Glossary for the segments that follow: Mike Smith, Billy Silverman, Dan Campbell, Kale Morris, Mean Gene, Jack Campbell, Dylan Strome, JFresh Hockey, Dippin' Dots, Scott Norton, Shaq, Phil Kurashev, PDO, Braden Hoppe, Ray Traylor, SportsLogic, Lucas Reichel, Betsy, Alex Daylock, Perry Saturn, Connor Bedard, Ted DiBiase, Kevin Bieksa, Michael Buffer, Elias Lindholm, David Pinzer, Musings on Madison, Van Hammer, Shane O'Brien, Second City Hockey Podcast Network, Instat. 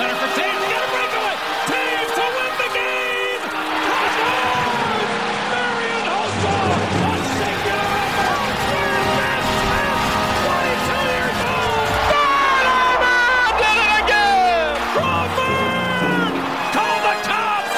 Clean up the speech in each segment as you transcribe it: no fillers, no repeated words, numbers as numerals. center for Taves. He's got a breakaway. Taves to win the game. Touchdown! Marion Hossa, a singular effort. Here's Matt Smith. 22 years old. Burnham did it again. Crawford, call the cops.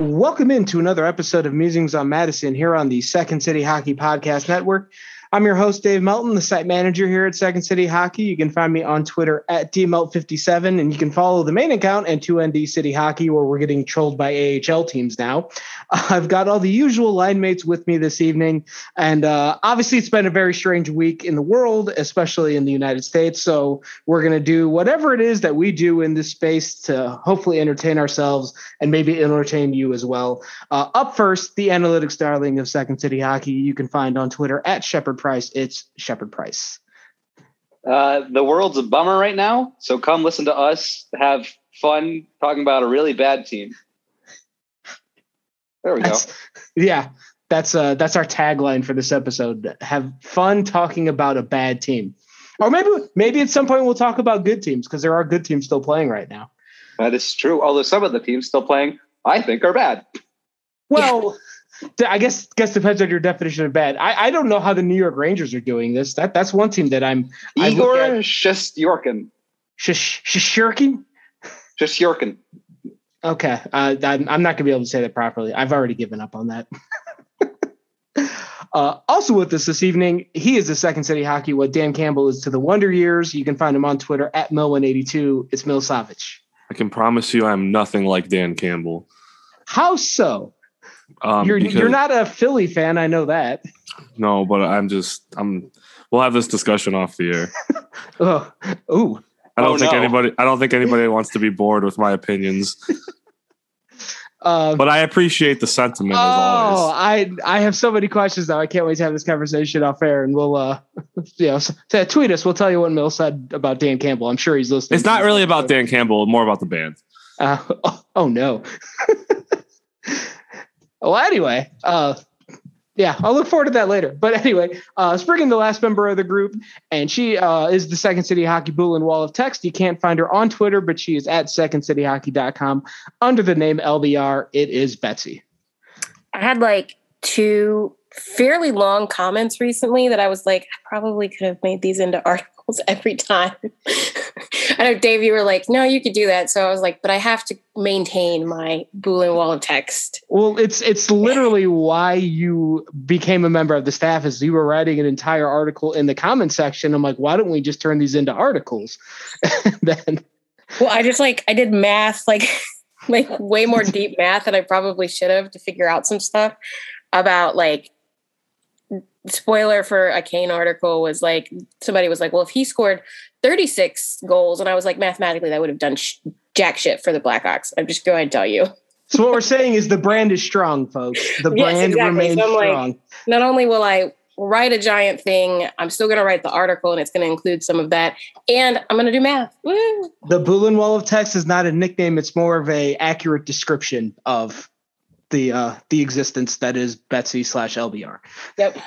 Welcome into another episode of Musings on Madison here on the Second City Hockey Podcast Network. I'm your host, Dave Melton, the site manager here at Second City Hockey. You can find me on Twitter at DMelt57, and you can follow the main account at 2ND City Hockey, where we're getting trolled by AHL teams now. I've got all the usual line mates with me this evening, and obviously it's been a very strange week in the world, especially in the United States, so we're going to do whatever it is that we do in this space to hopefully entertain ourselves and maybe entertain you as well. Up first, the analytics darling of Second City Hockey. You can find on Twitter at Shepard Price. It's Shepard Price. The world's a bummer right now, so come listen to us have fun talking about a really bad team. There we go. Yeah, that's our tagline for this episode. Have fun talking about a bad team, or maybe at some point we'll talk about good teams, because there are good teams still playing right now. That is true. Although some of the teams still playing, I think, are bad. Well. I guess depends on your definition of bad. I don't know how the New York Rangers are doing this. That's one team that I'm Igor Shesterkin. Shesterkin. Okay, I'm not gonna be able to say that properly. I've already given up on that. Also with us this evening, he is the Second City Hockey what Dan Campbell is to the Wonder Years. You can find him on Twitter at Mil182. It's Mil Savic. I can promise you, I'm nothing like Dan Campbell. How so? You're not a Philly fan, I know that. No, but we'll have this discussion off the air. I don't think anybody wants to be bored with my opinions. But I appreciate the sentiment as always. I have so many questions now. I can't wait to have this conversation off air, and we'll tweet us. We'll tell you what Mil said about Dan Campbell. I'm sure he's listening. It's not really about Dan Campbell, more about the band. No. Well, anyway, I'll look forward to that later. But anyway, Spriggan, the last member of the group, and she is the Second City Hockey Bulletin Wall of Text. You can't find her on Twitter, but she is at secondcityhockey.com under the name LBR. It is Betsy. I had like two fairly long comments recently that I was like, I probably could have made these into articles every time. I know, Dave, you were like, no, you could do that. So I was like, but I have to maintain my Bulletin Wall of Text. Well, it's literally why you became a member of the staff, is you were writing an entire article in the comment section. I'm like, why don't we just turn these into articles? Well, I just I did math, like way more deep math than I probably should have to figure out some stuff about spoiler for a Kane article was somebody was like, well, if he scored 36 goals, and I was like, mathematically, that would have done jack shit for the Blackhawks. I'm just going to tell you. So what we're saying is the brand is strong, folks. The brand remains strong. Not only will I write a giant thing, I'm still going to write the article, and it's going to include some of that. And I'm going to do math. Woo. The Bulletin Wall of Text is not a nickname. It's more of a accurate description of the existence that is Betsy /LBR. Yep.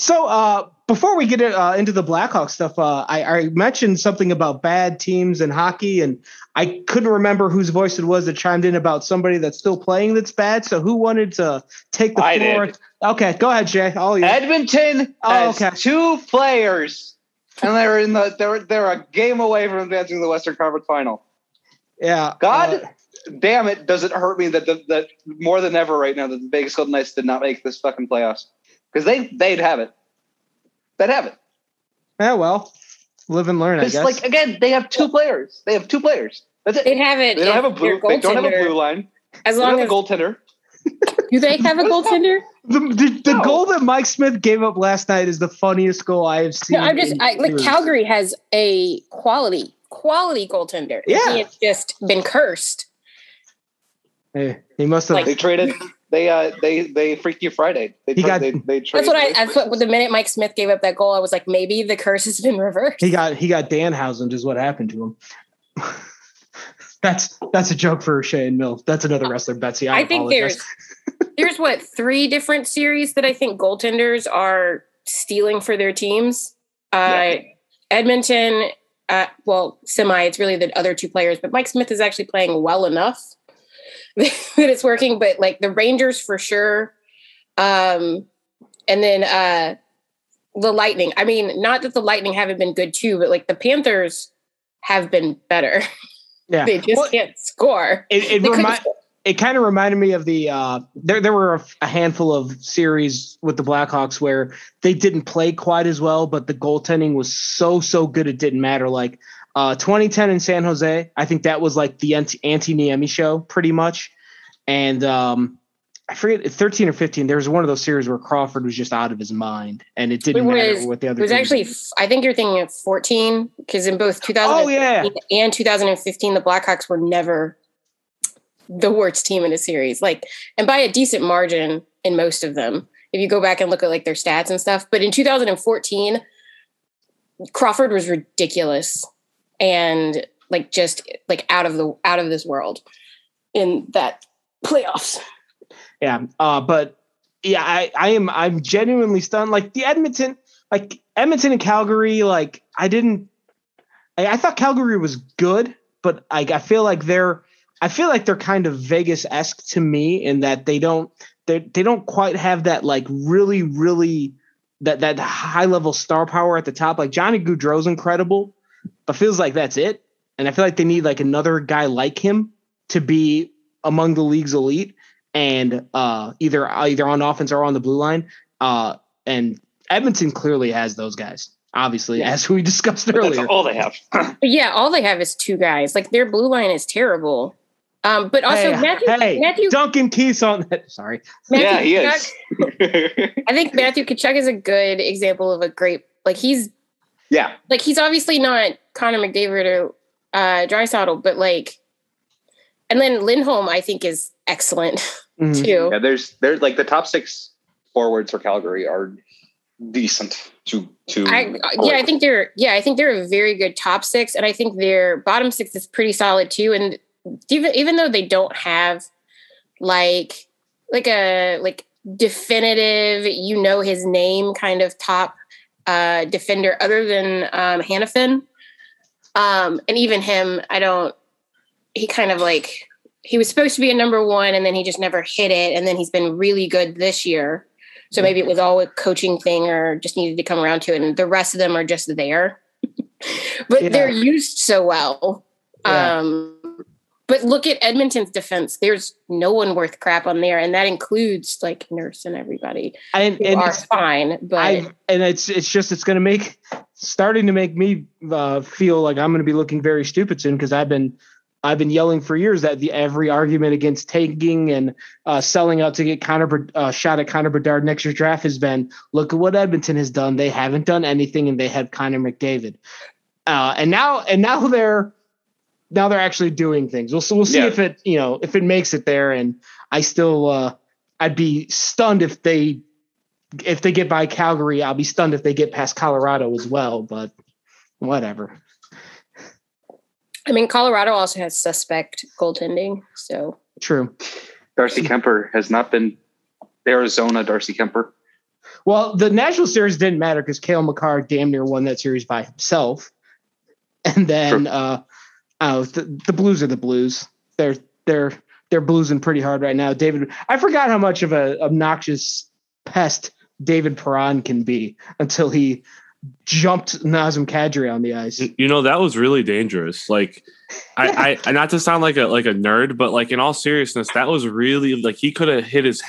So before we get into the Blackhawks stuff, I mentioned something about bad teams in hockey, and I couldn't remember whose voice it was that chimed in about somebody that's still playing that's bad. So who wanted to take the floor? Did. Okay, go ahead, Jay. All you. Edmonton has two players, and they're a game away from advancing to the Western Conference Final. Yeah. God damn it! Does it hurt me that more than ever right now that the Vegas Golden Knights did not make this fucking playoffs? Because they'd have it. They'd have it. Yeah, well, live and learn, I guess. Again, they have two players. That's it. They'd have it. They don't have a blue. They don't have a blue line. They don't have a goaltender. Do they have a goaltender? The goal that Mike Smith gave up last night is the funniest goal I have seen. No, Calgary has a quality goaltender. Yeah, he has just been cursed. Hey, he must have. They traded. They Freaky Friday. The minute Mike Smith gave up that goal, I was like, maybe the curse has been reversed. He got Danhausen, is what happened to him. That's a joke for Shea and Mill. That's another wrestler, Betsy. I think there's what, three different series that I think goaltenders are stealing for their teams. Yeah. Edmonton, it's really the other two players, but Mike Smith is actually playing well enough that it's working, but like the Rangers for sure. And then the Lightning. I mean, not that the Lightning haven't been good too, but like the Panthers have been better. Yeah. They just can't score. It kind of reminded me of the there were a handful of series with the Blackhawks where they didn't play quite as well, but the goaltending was so good it didn't matter. Like 2010 in San Jose, I think that was like the anti-Niemi show pretty much. And I forget, 13 or 15, there was one of those series where Crawford was just out of his mind, and it didn't matter what the other. It was actually, I think you're thinking of 14, because in both 2013 and 2015, the Blackhawks were never the worst team in a series, like, and by a decent margin in most of them, if you go back and look at like their stats and stuff. But in 2014, Crawford was ridiculous and like just like out of this world in that playoffs. Yeah. But yeah, I'm genuinely stunned. Like Edmonton and Calgary, like I thought Calgary was good, but I feel like they're kind of Vegas-esque to me in that they don't quite have that like really, really that high level star power at the top. Like Johnny Gaudreau's incredible, but feels like that's it. And I feel like they need like another guy like him to be among the league's elite, and either on offense or on the blue line. And Edmonton clearly has those guys. Obviously, as we discussed earlier, that's all they have. Yeah, all they have is two guys. Like their blue line is terrible. But also Matthew Duncan Keith's on that. Sorry, Matthew Tkachuk, he is. I think Matthew Tkachuk is a good example of a great. Like he's obviously not Connor McDavid or Draisaitl, but like, and then Lindholm I think is excellent too. Yeah, there's like the top six forwards for Calgary are decent to I think they're a very good top six, and I think their bottom six is pretty solid too. And even though they don't have like a definitive, you know, his name kind of top defender other than Hanifin, and even him, he kind of like, he was supposed to be a number one and then he just never hit it, and then he's been really good this year. So maybe it was all a coaching thing or just needed to come around to it. And the rest of them are just there, but they're used so well. Yeah. But look at Edmonton's defense. There's no one worth crap on there. And that includes like Nurse and everybody. And are fine, but it's going to make, starting to make me feel like I'm going to be looking very stupid soon. Cause I've been yelling for years that every argument against taking and selling out to get Connor Bedard next year's draft has been, look at what Edmonton has done. They haven't done anything, and they had Connor McDavid. And now they're actually doing things. We'll see if it makes it there. And I still I'd be stunned if they get by Calgary. I'll be stunned if they get past Colorado as well. But whatever. I mean, Colorado also has suspect goaltending, so. True. Darcy Kuemper has not been Arizona Darcy Kuemper. Well, the National Series didn't matter because Kale McCarr damn near won that series by himself. And then the Blues are the Blues. They're bluesing pretty hard right now. David, I forgot how much of an obnoxious pest David Perron can be until he jumped Nazem Kadri on the ice. You know, that was really dangerous. Like, I not to sound like a nerd, but like in all seriousness, that was really like he could have hit his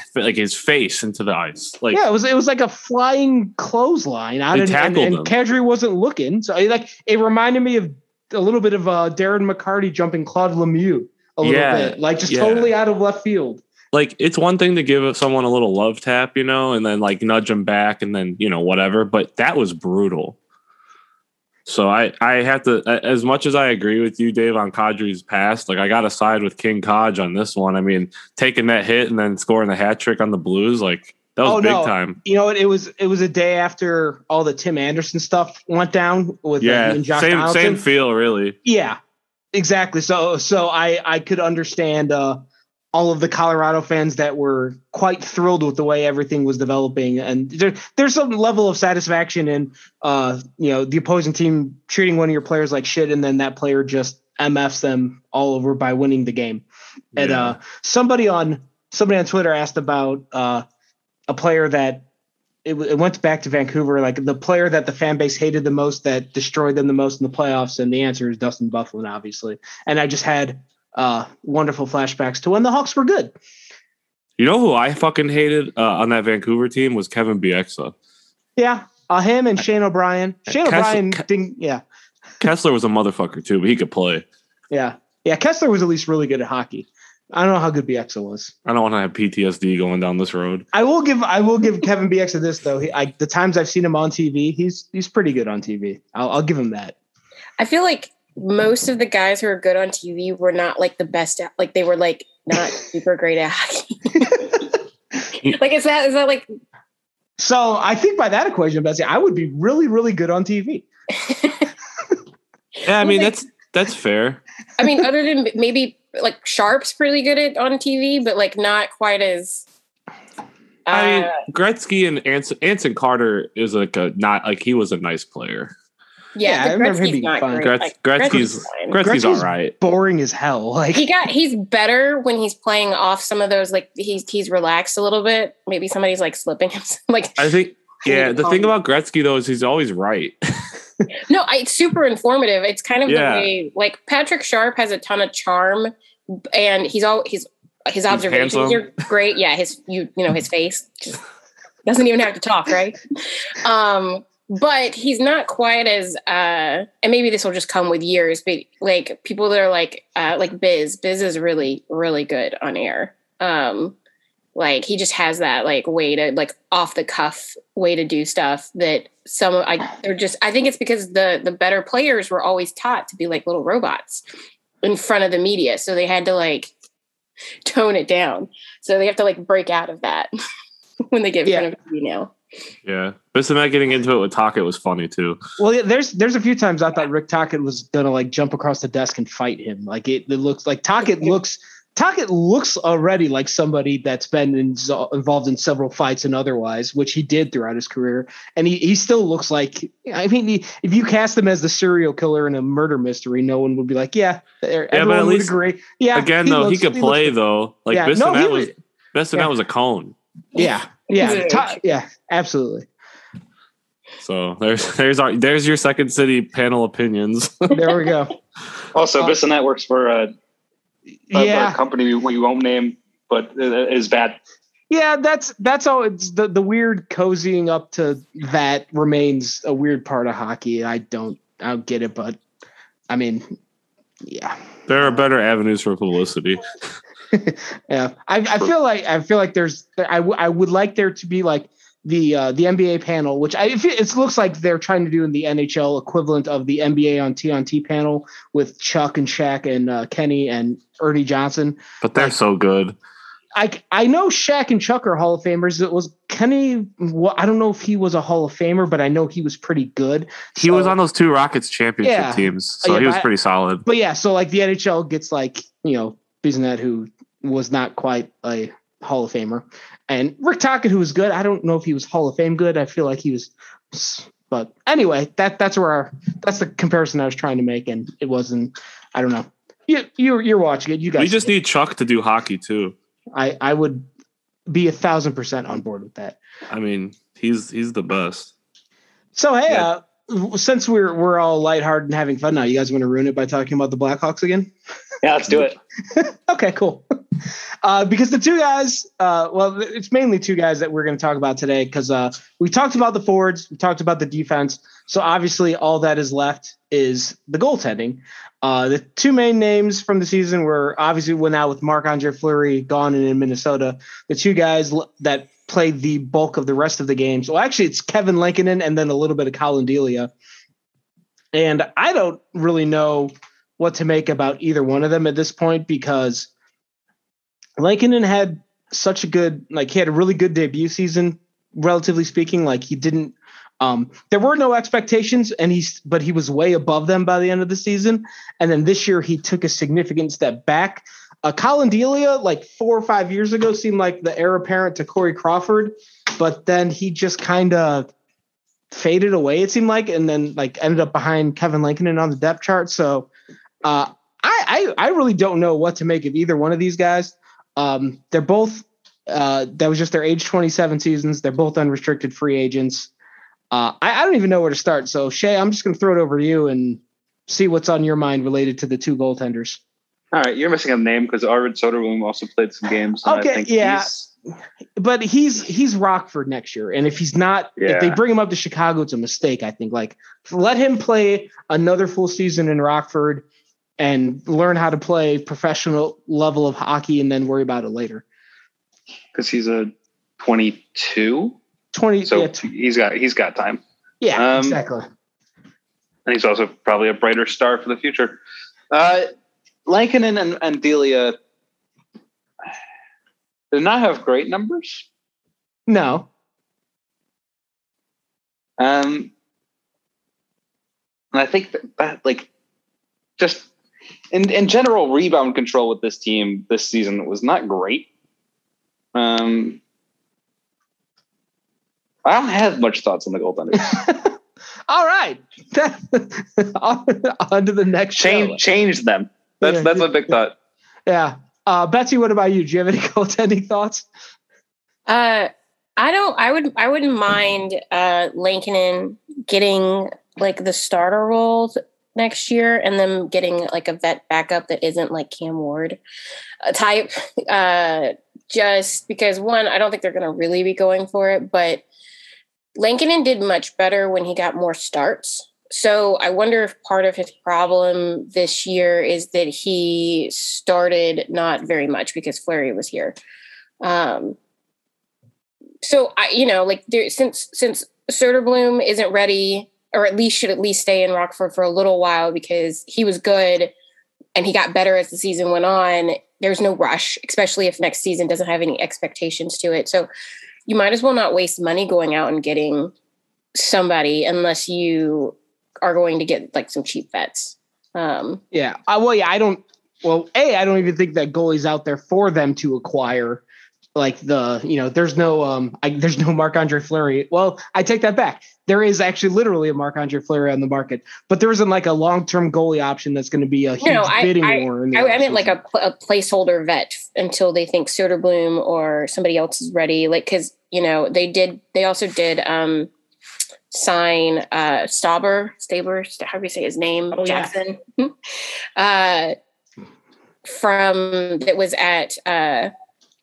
face into the ice. Like, yeah, it was like a flying clothesline. And Kadri wasn't looking. So like it reminded me of a little bit of Darren McCarty jumping Claude Lemieux a little bit, like just totally out of left field. Like, it's one thing to give someone a little love tap, you know, and then like nudge them back and then, you know, whatever. But that was brutal. So I have to, as much as I agree with you, Dave, on Kadri's past, like I got to side with King Kadri on this one. I mean, taking that hit and then scoring the hat trick on the Blues, like that was big time. You know what? It was a day after all the Tim Anderson stuff went down with him and Josh Donaldson. Same feel, really. Yeah. Exactly. So I could understand all of the Colorado fans that were quite thrilled with the way everything was developing. And there's some level of satisfaction in, the opposing team treating one of your players like shit. And then that player just MFs them all over by winning the game. Yeah. And somebody on Twitter asked about a player that it went back to Vancouver, like the player that the fan base hated the most, that destroyed them the most in the playoffs. And the answer is Dustin Byfuglien, obviously. And I just had wonderful flashbacks to when the Hawks were good. You know who I fucking hated on that Vancouver team was Kevin Bieksa. Yeah, him and Shane O'Brien. Shane O'Brien didn't. Kessler was a motherfucker too, but he could play. Yeah, Kessler was at least really good at hockey. I don't know how good Bieksa was. I don't want to have PTSD going down this road. I will give Kevin Bieksa this though. The times I've seen him on TV, he's pretty good on TV. I'll give him that. I feel like most of the guys who are good on TV were not like the best at, like they were like not super great at hockey. Like is that like? So I think by that equation, Betsy, I would be really, really good on TV. Yeah, I mean like, that's fair. I mean, other than maybe like Sharp's pretty good at on TV, but like not quite as. I mean, Gretzky and Anson Carter is like a not like he was a nice player. Yeah, I remember him being fun. Gretzky's all right. Boring as hell. Like he's better when he's playing off some of those. Like he's relaxed a little bit. Maybe somebody's like slipping him. Like I think. Yeah, the thing about Gretzky though is he's always right. No, it's super informative. It's kind of the way like Patrick Sharp has a ton of charm, and his observations are great. Yeah, his his face just doesn't even have to talk, right? But he's not quite as, and maybe this will just come with years, but like people that are like Biz is really, really good on air. Like he just has that like way to like off the cuff way to do stuff that I think it's because the better players were always taught to be like little robots in front of the media. So they had to like tone it down. So they have to like break out of that when they get in front of the media now. Yeah, but so not getting into it with Tocchet was funny too. Well, yeah, there's a few times I thought Rick Tocchet was gonna like jump across the desk and fight him. Like it looks like Tocchet looks already like somebody that's been involved in several fights and otherwise, which he did throughout his career, and he still looks like. I mean, if you cast him as the serial killer in a murder mystery, no one would be like, everyone would agree. Yeah, again though, he could play though. Like Bissonnette was a cone. Yeah. Yeah, absolutely. So there's your Second City panel opinions. There we go. Also, Bissonnette works for a company we won't name, but is bad. Yeah, that's all. It's the weird cozying up to that remains a weird part of hockey. I don't get it, but I mean, yeah, there are better avenues for publicity. Yeah, I feel like there's. I would like there to be like the NBA panel, which it looks like they're trying to do in the NHL equivalent of the NBA on TNT panel with Chuck and Shaq and Kenny and Ernie Johnson. But they're like, so good. I know Shaq and Chuck are Hall of Famers. It was Kenny. Well, I don't know if he was a Hall of Famer, but I know he was pretty good. He was on those two Rockets championship teams, so he was pretty solid. But yeah, so like the NHL gets like Bissonnette, who was not quite a Hall of Famer, and Rick Tocchet, who was good. I don't know if he was Hall of Fame good. I feel like he was, but anyway, that's the comparison I was trying to make, and it wasn't. I don't know. You're watching it. You guys. We just need Chuck to do hockey too. I would be 1,000% on board with that. I mean, he's the best. So hey, since we're all lighthearted and having fun now, you guys want to ruin it by talking about the Blackhawks again? Yeah, let's do it. Okay, cool. Because the two guys, it's mainly two guys that we're going to talk about today because we talked about the forwards, we talked about the defense. So obviously all that is left is the goaltending. The two main names from the season were obviously went out with Marc-Andre Fleury gone and in Minnesota. The two guys that played the bulk of the rest of the games. So actually it's Kevin Lankinen and then a little bit of Colin Delia. And I don't really know what to make about either one of them at this point, because Lankinen had such a good, like he had a really good debut season, relatively speaking. Like he didn't There were no expectations, and he was way above them by the end of the season. And then this year, he took a significant step back. Colin Delia, like 4 or 5 years ago, seemed like the heir apparent to Corey Crawford, but then he just kind of faded away, it seemed like, and then like ended up behind Kevin Lankinen on the depth chart. So I really don't know what to make of either one of these guys. They're both that was just their age 27 seasons. They're both unrestricted free agents. I don't even know where to start. So Shay, I'm just going to throw it over to you and see what's on your mind related to the two goaltenders. All right, you're missing a name because Arvid Soderblom also played some games. And okay, I think but he's Rockford next year, and if he's not, if they bring him up to Chicago, it's a mistake. I think like let him play another full season in Rockford and learn how to play professional level of hockey, and then worry about it later. Because he's a 22, so he's got time. Yeah, exactly. And he's also probably a brighter star for the future. Lankinen and Delia did not have great numbers. No. And I think that like just in general rebound control with this team this season was not great. I don't have much thoughts on the goaltenders. All right. On to the next change them. That's a big thought. Yeah. Betsy, what about you? Do you have any goaltending thoughts? I wouldn't mind Lankinen getting like the starter role next year and then getting like a vet backup that isn't like Cam Ward type. Just because one, I don't think they're gonna really be going for it, but Lankinen did much better when he got more starts. So I wonder if part of his problem this year is that he started not very much because Fleury was here. Since Soderblom isn't ready, or at least should at least stay in Rockford for a little while because he was good and he got better as the season went on. There's no rush, especially if next season doesn't have any expectations to it. So you might as well not waste money going out and getting somebody unless you are going to get like some cheap vets. I don't even think that goalie's out there for them to acquire. Like there's no Marc-Andre Fleury. Well, I take that back. There is actually literally a Marc-Andre Fleury on the market, but there isn't like a long-term goalie option that's going to be a huge bidding war. I meant like a placeholder vet until they think Soderblom or somebody else is ready. Like, cause you know, they also did sign Staber, how do you say his name? Oh, Jackson. Yeah. That was at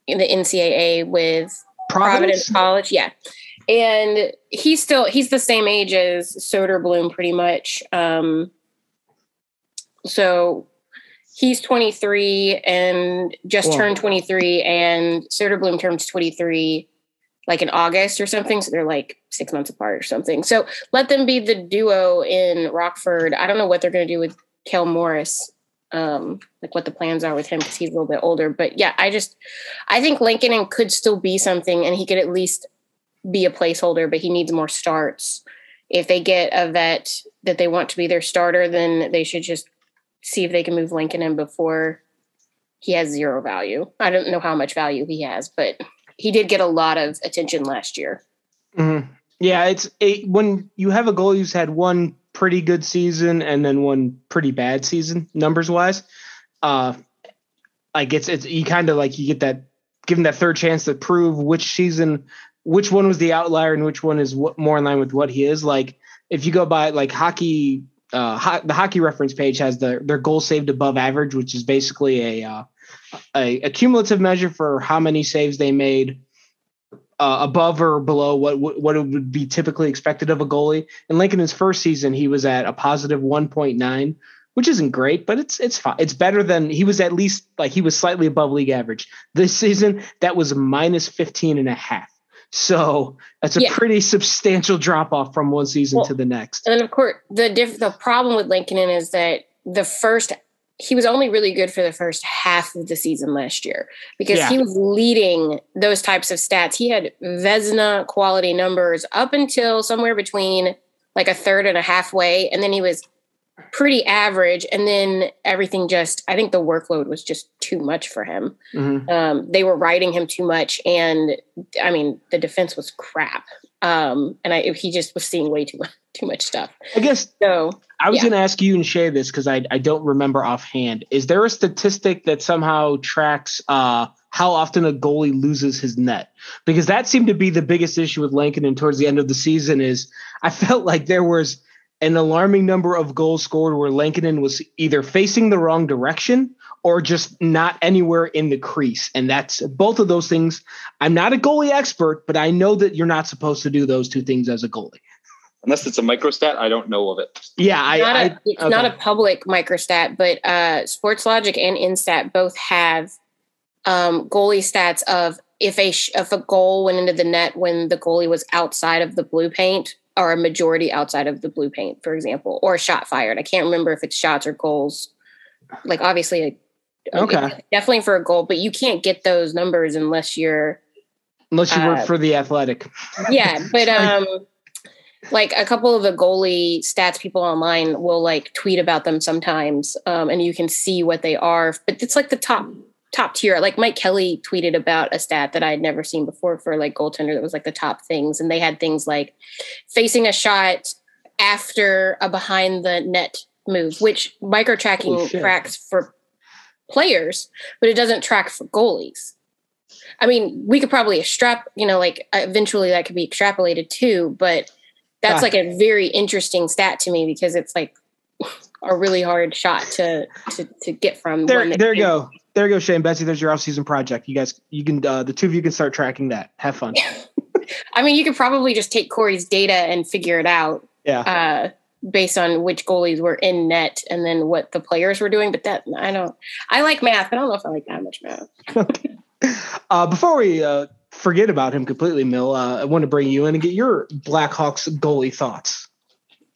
in the NCAA with Providence College. Yeah. And he's the same age as Soderblom pretty much. So he's 23 and just turned 23, and Soderblom turns 23 like in August or something. So they're like 6 months apart or something. So let them be the duo in Rockford. I don't know what they're going to do with Kale Morris, like what the plans are with him because he's a little bit older. But yeah, I think Lankinen could still be something, and he could at least be a placeholder, but he needs more starts. If they get a vet that they want to be their starter, then they should just see if they can move Lankinen before he has zero value. I don't know how much value he has, but he did get a lot of attention last year. Mm-hmm. Yeah, when you have a goalie who's had one pretty good season and then one pretty bad season, numbers wise. You kind of like you get that given that third chance to prove which one was the outlier and which one is more in line with what he is. Like if you go by like hockey, the Hockey Reference page has their goal saved above average, which is basically a cumulative measure for how many saves they made above or below what it would be typically expected of a goalie. And Lankinen's first season, he was at a positive 1.9, which isn't great, but it's fine. It's better than he was, at least like he was slightly above league average. This season, that was minus 15.5. So that's a pretty substantial drop off from one season to the next. And of course, the problem with Lankinen is that the first he was only really good for the first half of the season last year because he was leading those types of stats. He had Vezina quality numbers up until somewhere between like a third and a halfway. And then he was pretty average. And then everything just, I think the workload was just too much for him. Mm-hmm. They were riding him too much. And I mean, the defense was crap. He just was seeing way too much stuff. I guess so. I was going to ask you and Shay this because I don't remember offhand. Is there a statistic that somehow tracks how often a goalie loses his net? Because that seemed to be the biggest issue with Lankinen towards the end of the season. Is I felt like there was an alarming number of goals scored where Lankinen was either facing the wrong direction or just not anywhere in the crease. And that's both of those things. I'm not a goalie expert, but I know that you're not supposed to do those two things as a goalie. Unless it's a microstat, I don't know of it. Yeah, it's not a public microstat, but SportsLogic and Instat both have goalie stats of if a goal went into the net when the goalie was outside of the blue paint, or a majority outside of the blue paint, for example, or a shot fired. I can't remember if it's shots or goals. Like obviously, definitely for a goal, but you can't get those numbers unless you work for The Athletic. Yeah, but like a couple of the goalie stats people online will like tweet about them sometimes and you can see what they are, but it's like the top tier. Like Mike Kelly tweeted about a stat that I had never seen before for like goaltender that was like the top things. And they had things like facing a shot after a behind the net move, which micro tracking tracks for players, but it doesn't track for goalies. I mean, we could probably eventually that could be extrapolated too, but that's like a very interesting stat to me because it's like a really hard shot to get from. There you go, Shay and Betsy. There's your off-season project. You guys, the two of you can start tracking that. Have fun. I mean, you could probably just take Corey's data and figure it out. Yeah. Based on which goalies were in net and then what the players were doing. But I like math. I don't know if I like that much math. Okay. Before we forget about him completely, Mil, I want to bring you in and get your Blackhawks goalie thoughts.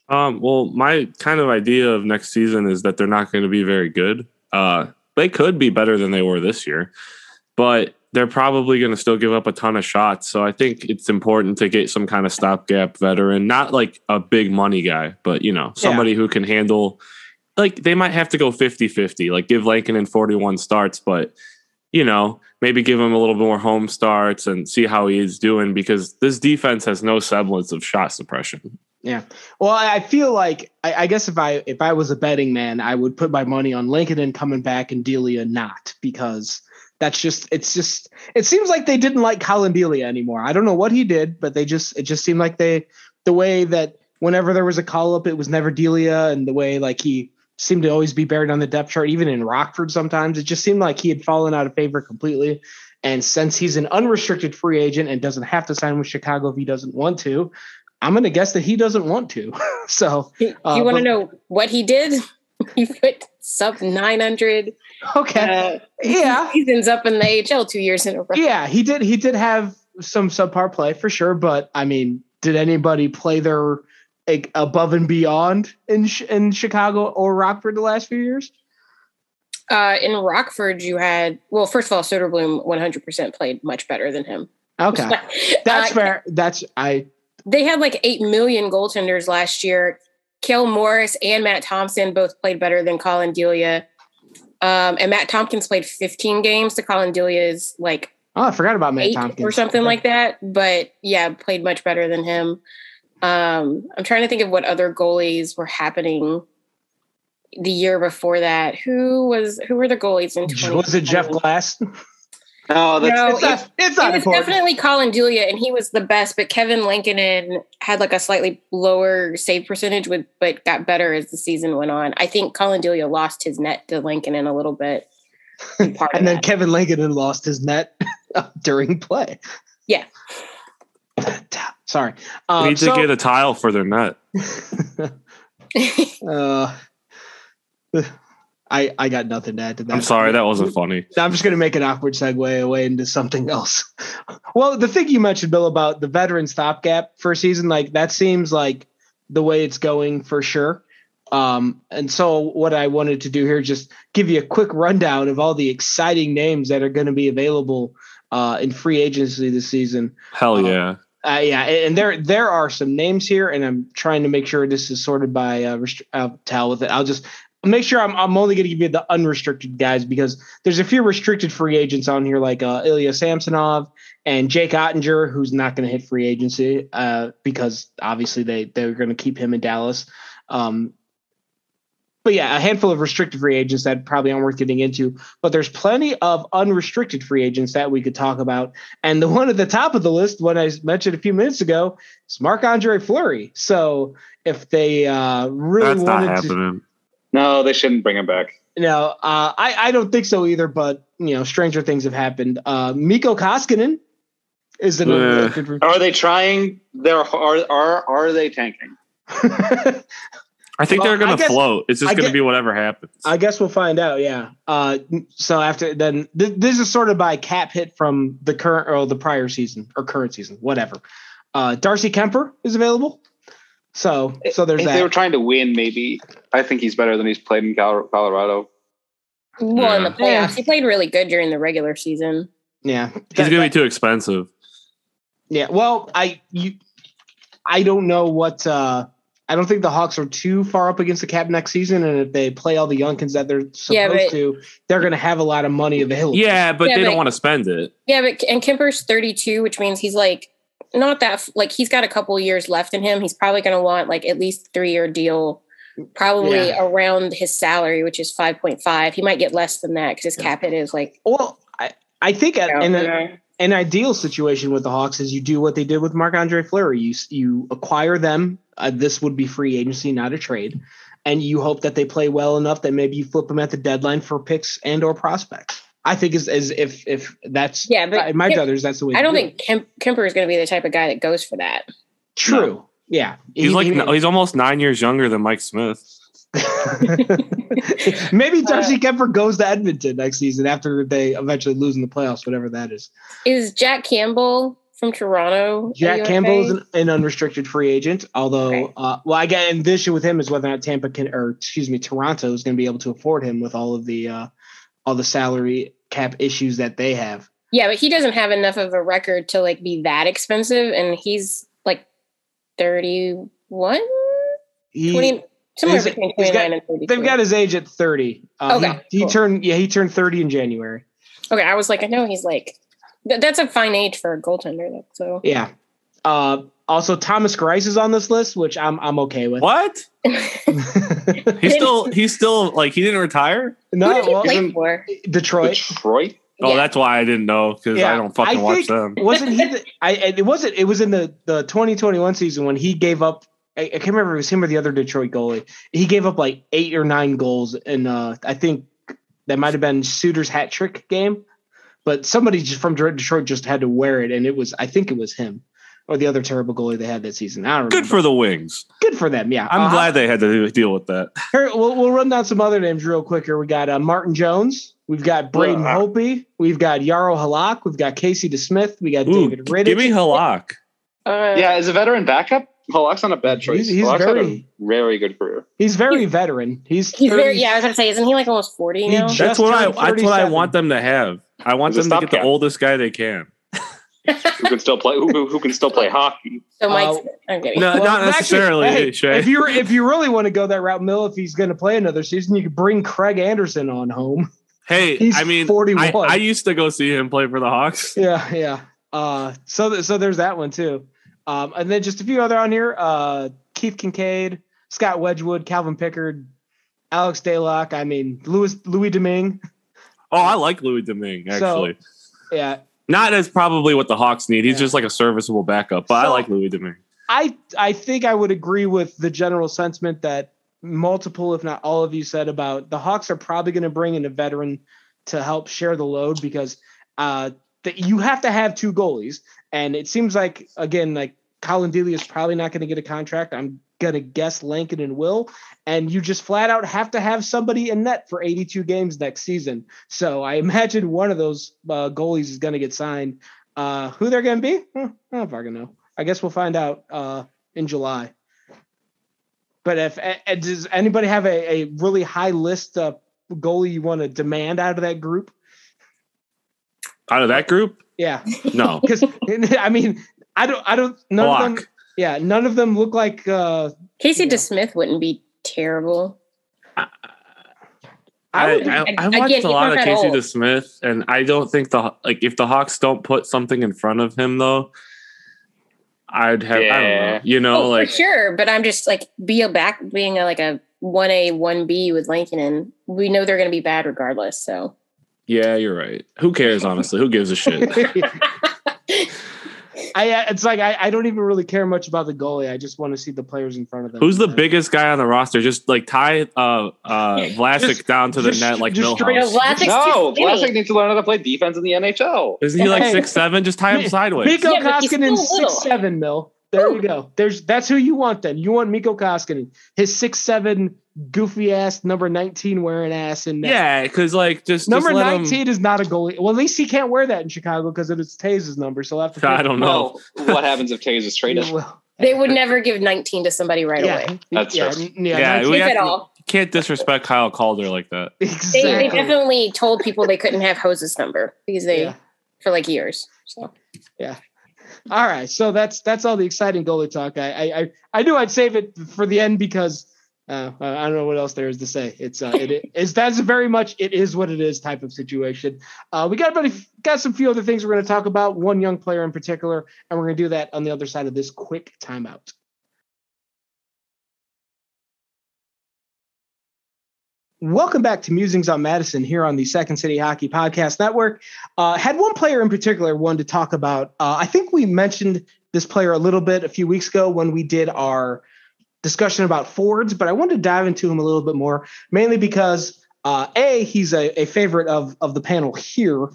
Well, my kind of idea of next season is that they're not going to be very good. They could be better than they were this year, but they're probably going to still give up a ton of shots. So I think it's important to get some kind of stopgap veteran, not like a big money guy, but, somebody who can handle, like they might have to go 50-50, like give Lankinen 41 starts, but maybe give him a little bit more home starts and see how he is doing because this defense has no semblance of shot suppression. Yeah. Well, I feel like, I guess if I was a betting man, I would put my money on Lankinen coming back and Delia not, because it seems like they didn't like Colin Delia anymore. I don't know what he did, but it just seemed like the way that whenever there was a call up, it was never Delia, and the way like he seemed to always be buried on the depth chart, even in Rockford sometimes. It just seemed like he had fallen out of favor completely. And since he's an unrestricted free agent and doesn't have to sign with Chicago if he doesn't want to, I'm going to guess that he doesn't want to. So you want to know what he did? He put sub 900. Okay. Seasons up in the AHL 2 years in a row. Yeah, he did have some subpar play for sure. But I mean, did anybody play their above and beyond in Chicago or Rockford the last few years? In Rockford, you had, well, first of all, Soderblom 100% played much better than him. Okay, that's fair. They had like 8 million goaltenders last year. Kale Morris and Matt Thompson both played better than Colin Delia, and Matt Tompkins played 15 games to Colin Delia's like I forgot about Matt Tompkins or something like that. But yeah, played much better than him. I'm trying to think of what other goalies were happening the year before that. Who were the goalies in 2020? Was it Jeff Glass? It's definitely Colin Delia, and he was the best. But Kevin Lankinen had like a slightly lower save percentage, but got better as the season went on. I think Colin Delia lost his net to Lankinen a little bit, and then Kevin Lankinen lost his net during play. Yeah. Sorry. We need to get a tile for their net. I got nothing to add to that. I'm sorry, that wasn't funny. I'm just going to make an awkward segue away into something else. Well, the thing you mentioned, Bill, about the veteran stopgap for a season, like that seems like the way it's going for sure. And so what I wanted to do here, just give you a quick rundown of all the exciting names that are going to be available in free agency this season. Hell yeah. Yeah. And there are some names here, and I'm trying to make sure this is sorted by I'll just make sure I'm only going to give you the unrestricted guys, because there's a few restricted free agents on here, like Ilya Samsonov and Jake Ottinger, who's not going to hit free agency because obviously they're going to keep him in Dallas. But yeah, a handful of restricted free agents that probably aren't worth getting into, but there's plenty of unrestricted free agents that we could talk about. And the one at the top of the list, one I mentioned a few minutes ago, is Marc-Andre Fleury. So if they really wanted to, no, they shouldn't bring him back. No, I don't think so either, but you know, stranger things have happened. Mikko Koskinen is an unrestricted. Are they trying? Are they tanking? I think they're going to float. It's just going to be whatever happens. I guess we'll find out. Yeah. So after then, this is sort of by cap hit from the current or the prior season or current season, whatever. Darcy Kuemper is available. So there's that. If they were trying to win, maybe. I think he's better than he's played in Colorado. Well, in the playoffs, he played really good during the regular season. Yeah, he's going to be too expensive. Yeah. Well, I don't know what. I don't think the Hawks are too far up against the cap next season, and if they play all the youngkins that they're supposed to, they're going to have a lot of money available. Yeah, but they don't want to spend it. Yeah, but Kemper's 32, which means he's like not that like he's got a couple years left in him. He's probably going to want like at least a 3-year deal, probably around his salary, which is 5.5. He might get less than that because his cap hit is like. Well, I think an ideal situation with the Hawks is you do what they did with Marc-Andre Fleury. You acquire them. This would be free agency, not a trade. And you hope that they play well enough that maybe you flip them at the deadline for picks and or prospects. I think is if that's but my brothers, that's the way. I don't think Kuemper is going to be the type of guy that goes for that. True. No. Yeah. He's almost 9 years younger than Mike Smith. Maybe Darcy Kuemper goes to Edmonton next season after they eventually lose in the playoffs, whatever that is. Is Jack Campbell from Toronto? Jack Campbell is an unrestricted free agent, although, and the issue with him is whether or not Toronto is going to be able to afford him with all the salary cap issues that they have. Yeah, but he doesn't have enough of a record to like be that expensive, and he's like 31, 20, somewhere between 29 and 32. They've got his age at 30. He turned 30 in January. Okay, I was like, I know he's like. That's a fine age for a goaltender, though. So yeah. Also, Thomas Greiss is on this list, which I'm okay with. What? He's still like he didn't retire. No, play for? Detroit. Oh, yeah. That's why I didn't know because I don't fucking watch them. Wasn't he? It was in the 2021 season when he gave up. I can't remember if it was him or the other Detroit goalie. He gave up like 8 or 9 goals, and I think that might have been Suter's hat trick game. But somebody from Detroit just had to wear it, and it was—I think it was him or the other terrible goalie they had that season. I don't remember. Good for the Wings. Good for them. Yeah, I'm glad they had to deal with that. Here, we'll run down some other names real quick. Here we got Martin Jones. We've got Braden Hoppe. We've got Jaro Halak. We've got Casey DeSmith. We got David Rittich. Give me Halak. As a veteran backup, Halak's not a bad choice. He's had a very good career. He's very veteran. He's 30, I was gonna say, isn't he like almost 40 now? That's what I want them to have. I want them to get the oldest guy they can. Who can still play hockey? So Mike's not necessarily. Actually, if you really want to go that route, Mill, if he's going to play another season, you could bring Craig Anderson on home. Hey, he's 41. I used to go see him play for the Hawks. Yeah, yeah. So there's that one too. And then just a few other on here: Keith Kincaid, Scott Wedgwood, Calvin Pickard, Alex Daylock. I mean, Louis Domingue. Oh, I like Louis Domingue, actually. So, yeah. Not as probably what the Hawks need. He's just like a serviceable backup, but I like Louis Domingue. I think I would agree with the general sentiment that multiple, if not all of you said about the Hawks are probably going to bring in a veteran to help share the load because you have to have two goalies. And it seems like, again, like Colin Delia is probably not going to get a contract. I'm going to guess Lankinen will, and you just flat out have to have somebody in net for 82 games next season. So I imagine one of those goalies is going to get signed. Who they're going to be? I don't fucking know. I guess we'll find out in July. But if does anybody have a really high list of goalie you want to demand out of that group? Out of that group? Yeah. No. Because I mean, I don't. None of them. Yeah, none of them look like. Casey DeSmith wouldn't be terrible. I watched a lot of Casey DeSmith, and I don't think if the Hawks don't put something in front of him though, I'd have I don't know, for sure. But I'm just like being a 1A 1B with Lankinen. We know they're going to be bad regardless. So yeah, you're right. Who cares? Honestly, who gives a shit? I don't even really care much about the goalie. I just want to see the players in front of them. Who's the biggest guy on the roster? Just like tie Vlasic down to the net like Milhouse. No, Vlasic needs to learn how to play defense in the NHL. Isn't he like 6'7"? Just tie him sideways. Mikko Koskinen 6'7", Mil. There you go. That's who you want then. You want Mikko Koskinen. His 6'7", goofy ass number 19 wearing ass in net. Yeah, because like just number 19 is not a goalie. Well, at least he can't wear that in Chicago because it's Taves' number. So I don't know what happens if Taves is traded. They would never give 19 to somebody right away. That's true. Yeah, we can't disrespect Kyle Calder like that. Exactly. They definitely told people they couldn't have Hose's number because for like years. So yeah. All right, so that's all the exciting goalie talk. I knew I'd save it for the end because. I don't know what else there is to say. It's that's very much it is what it is type of situation. We got some few other things we're going to talk about. One young player in particular, and we're going to do that on the other side of this quick timeout. Welcome back to Musings on Madison here on the Second City Hockey Podcast Network. Had one player in particular wanted to talk about. I think we mentioned this player a little bit a few weeks ago when we did our discussion about forwards, but I wanted to dive into him a little bit more, mainly because he's a favorite of the panel here,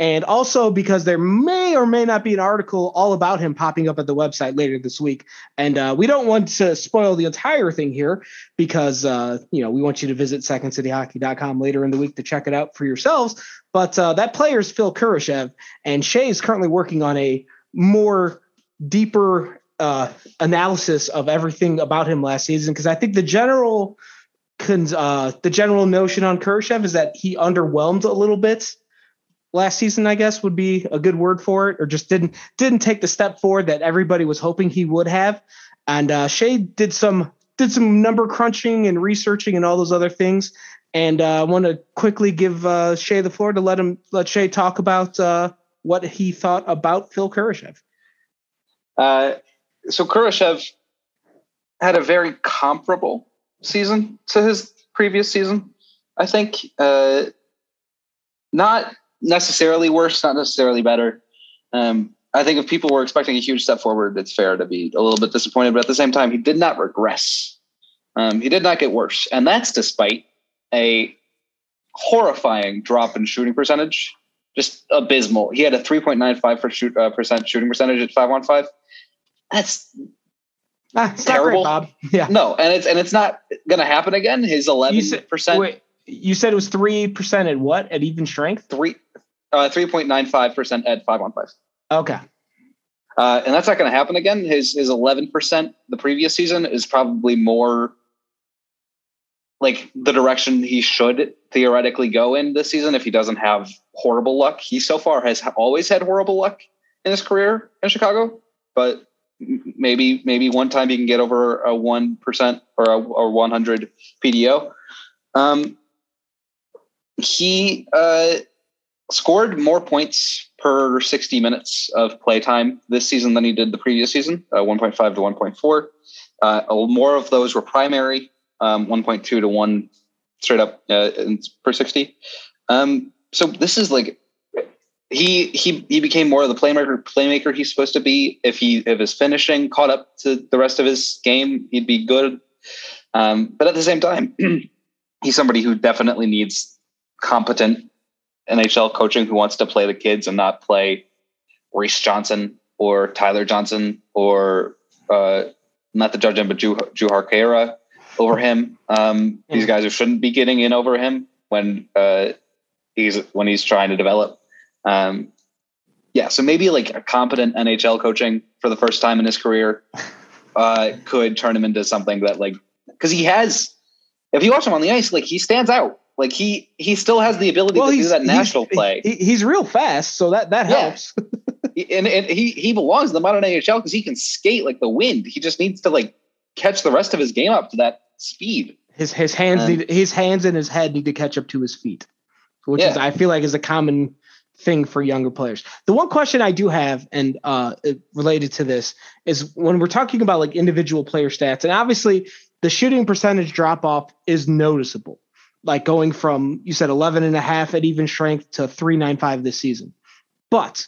and also because there may or may not be an article all about him popping up at the website later this week. And we don't want to spoil the entire thing here because, we want you to visit secondcityhockey.com later in the week to check it out for yourselves. But that player is Phil Kurashev, and Shay is currently working on a more deeper analysis of everything about him last season, because I think the general notion on Kurashev is that he underwhelmed a little bit last season, I guess would be a good word for it, or just didn't take the step forward that everybody was hoping he would have. And Shay did some number crunching and researching and all those other things, and I want to quickly give Shay the floor to let Shay talk about what he thought about Phil Kurashev. So Kurashev had a very comparable season to his previous season, I think. Not necessarily worse, not necessarily better. I think if people were expecting a huge step forward, it's fair to be a little bit disappointed. But at the same time, he did not regress. He did not get worse. And that's despite a horrifying drop in shooting percentage. Just abysmal. He had a 3.95% shooting percentage at 5-on-5. That's terrible, not great, Bob. Yeah. No, and it's not going to happen again. His 11%. Wait, you said it was 3% at what? At even strength? 3.95% at 5-on-5. Okay. And that's not going to happen again. His 11% the previous season is probably more like the direction he should theoretically go in this season if he doesn't have horrible luck. He so far has always had horrible luck in his career in Chicago, but maybe one time you can get over a 1% or a 100 PDO. He scored more points per 60 minutes of playtime this season than he did the previous season, 1.5 to 1.4. More of those were primary, 1.2 to 1 straight up per 60. So this is like, He became more of the playmaker he's supposed to be. If his finishing caught up to the rest of his game, he'd be good. But at the same time, he's somebody who definitely needs competent NHL coaching who wants to play the kids and not play Reese Johnson or Tyler Johnson or not the judge, but Drew Harkera over him. These guys who shouldn't be getting in over him when he's trying to develop. So maybe like a competent NHL coaching for the first time in his career could turn him into something that like because he has. If you watch him on the ice, like he stands out. Like he still has the ability to do that national play. He's real fast, so that helps. And he belongs in the modern NHL because he can skate like the wind. He just needs to like catch the rest of his game up to that speed. His hands and his head need to catch up to his feet, which is I feel like is a common thing for younger players. The one question I do have, and related to this, is when we're talking about like individual player stats, and obviously the shooting percentage drop off is noticeable, like going from, you said 11.5 at even strength to 3.95 this season. But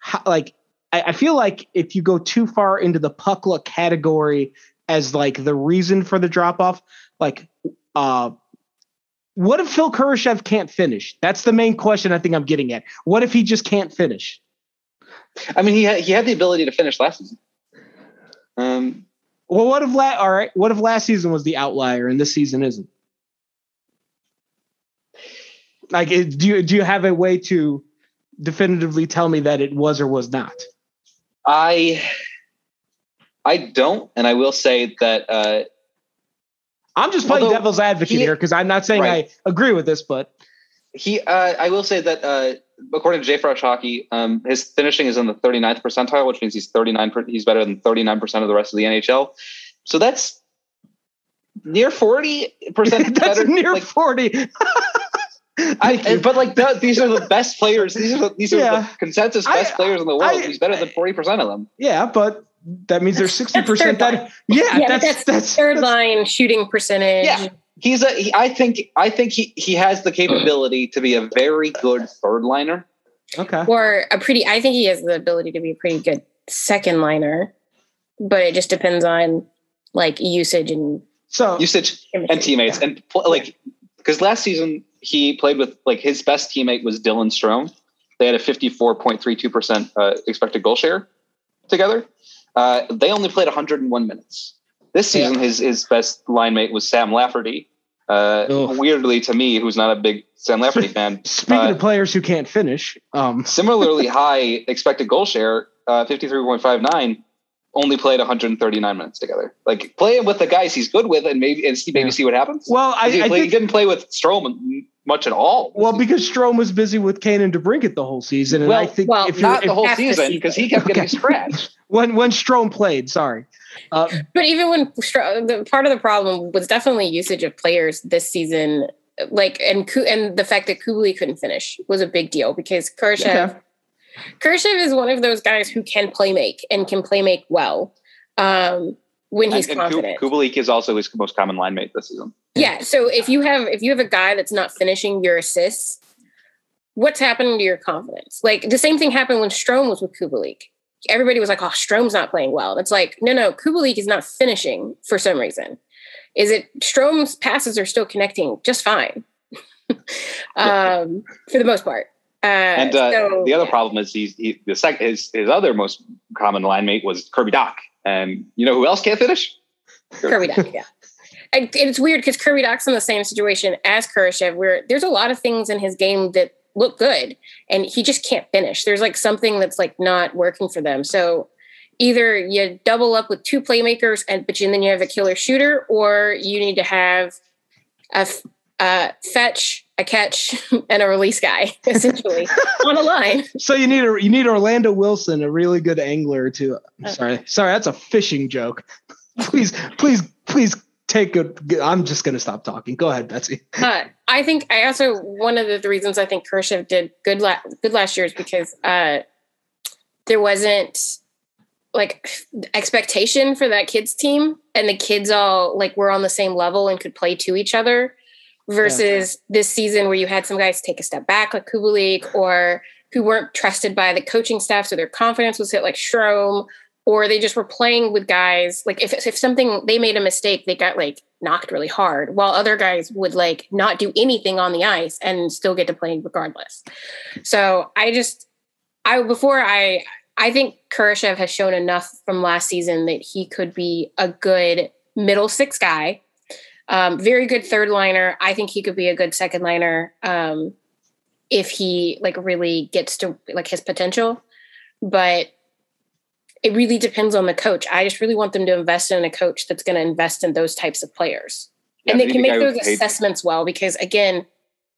how, like, I feel like if you go too far into the puck luck category as like the reason for the drop off, like, what if Phil Kurashev can't finish? That's the main question I think I'm getting at. What if he just can't finish? I mean, he had the ability to finish last season. Well, what if What if last season was the outlier and this season isn't? Like, do you have a way to definitively tell me that it was or was not? I don't, and I will say that. I'm just playing devil's advocate here because I'm not saying I agree with this, but I will say that according to JFresh Hockey, his finishing is in the 39th percentile, which means he's better than 39% of the rest of the NHL. So that's near 40%. That's better, near 40. But like these are the best players. These are the consensus best players in the world. He's better than 40% of them. Yeah, but. That means there's 60% that. Yeah, that's third line shooting percentage. Yeah, he's a. I think he has the capability to be a very good third liner. Okay. Or a pretty. I think he has the ability to be a pretty good second liner, but it just depends on like usage and teammates and like because last season he played with like his best teammate was Dylan Strome. They had a 54.32% expected goal share together. They only played 101 minutes. This season, his best line mate was Sam Lafferty. Weirdly to me, who's not a big Sam Lafferty fan. Speaking of players who can't finish. Similarly high expected goal share, 53.59, only played 139 minutes together. Like, play him with the guys he's good with and maybe see what happens. Well, he didn't play with Strome much at all. Well, because Strome was busy with Kane and DeBrincat the whole season. And because he kept getting scratched. When Strome played, sorry. But even when part of the problem was definitely usage of players this season, like and the fact that Kubalik couldn't finish was a big deal because Kurashev is one of those guys who can play make and can play make well when he's confident. Kubalik is also his most common line mate this season. Yeah, so if you have a guy that's not finishing your assists, what's happening to your confidence? Like the same thing happened when Strome was with Kubalik. Everybody was like, oh, Strome's not playing well. It's like, no, Kubalik is not finishing for some reason. Is it Strome's passes are still connecting just fine for the most part. And the other problem is his other most common line mate was Kirby Doc. And you know who else can't finish? Kirby Doc, yeah. And it's weird because Kirby Doc's in the same situation as Kurashev where there's a lot of things in his game that look good and he just can't finish. There's like something that's like not working for them. So either you double up with two playmakers and then you have a killer shooter, or you need to have a fetch, a catch and a release guy essentially on a line. So you need Orlando Wilson, a really good angler to, sorry, that's a fishing joke. Please take it. I'm just going to stop talking. Go ahead, Betsy. One of the reasons I think Kurashev did good last year is because there wasn't like expectation for that kids team, and the kids all like were on the same level and could play to each other versus this season where you had some guys take a step back like Kubalik, or who weren't trusted by the coaching staff. So their confidence was hit like Strome, or they just were playing with guys. Like if something, they made a mistake, they got like knocked really hard, while other guys would like not do anything on the ice and still get to play regardless. So I think Kurashev has shown enough from last season that he could be a good middle six guy, very good third liner. I think he could be a good second liner if he like really gets to like his potential, but it really depends on the coach. I just really want them to invest in a coach that's going to invest in those types of players. Yeah, and they can make those assessments well, because again,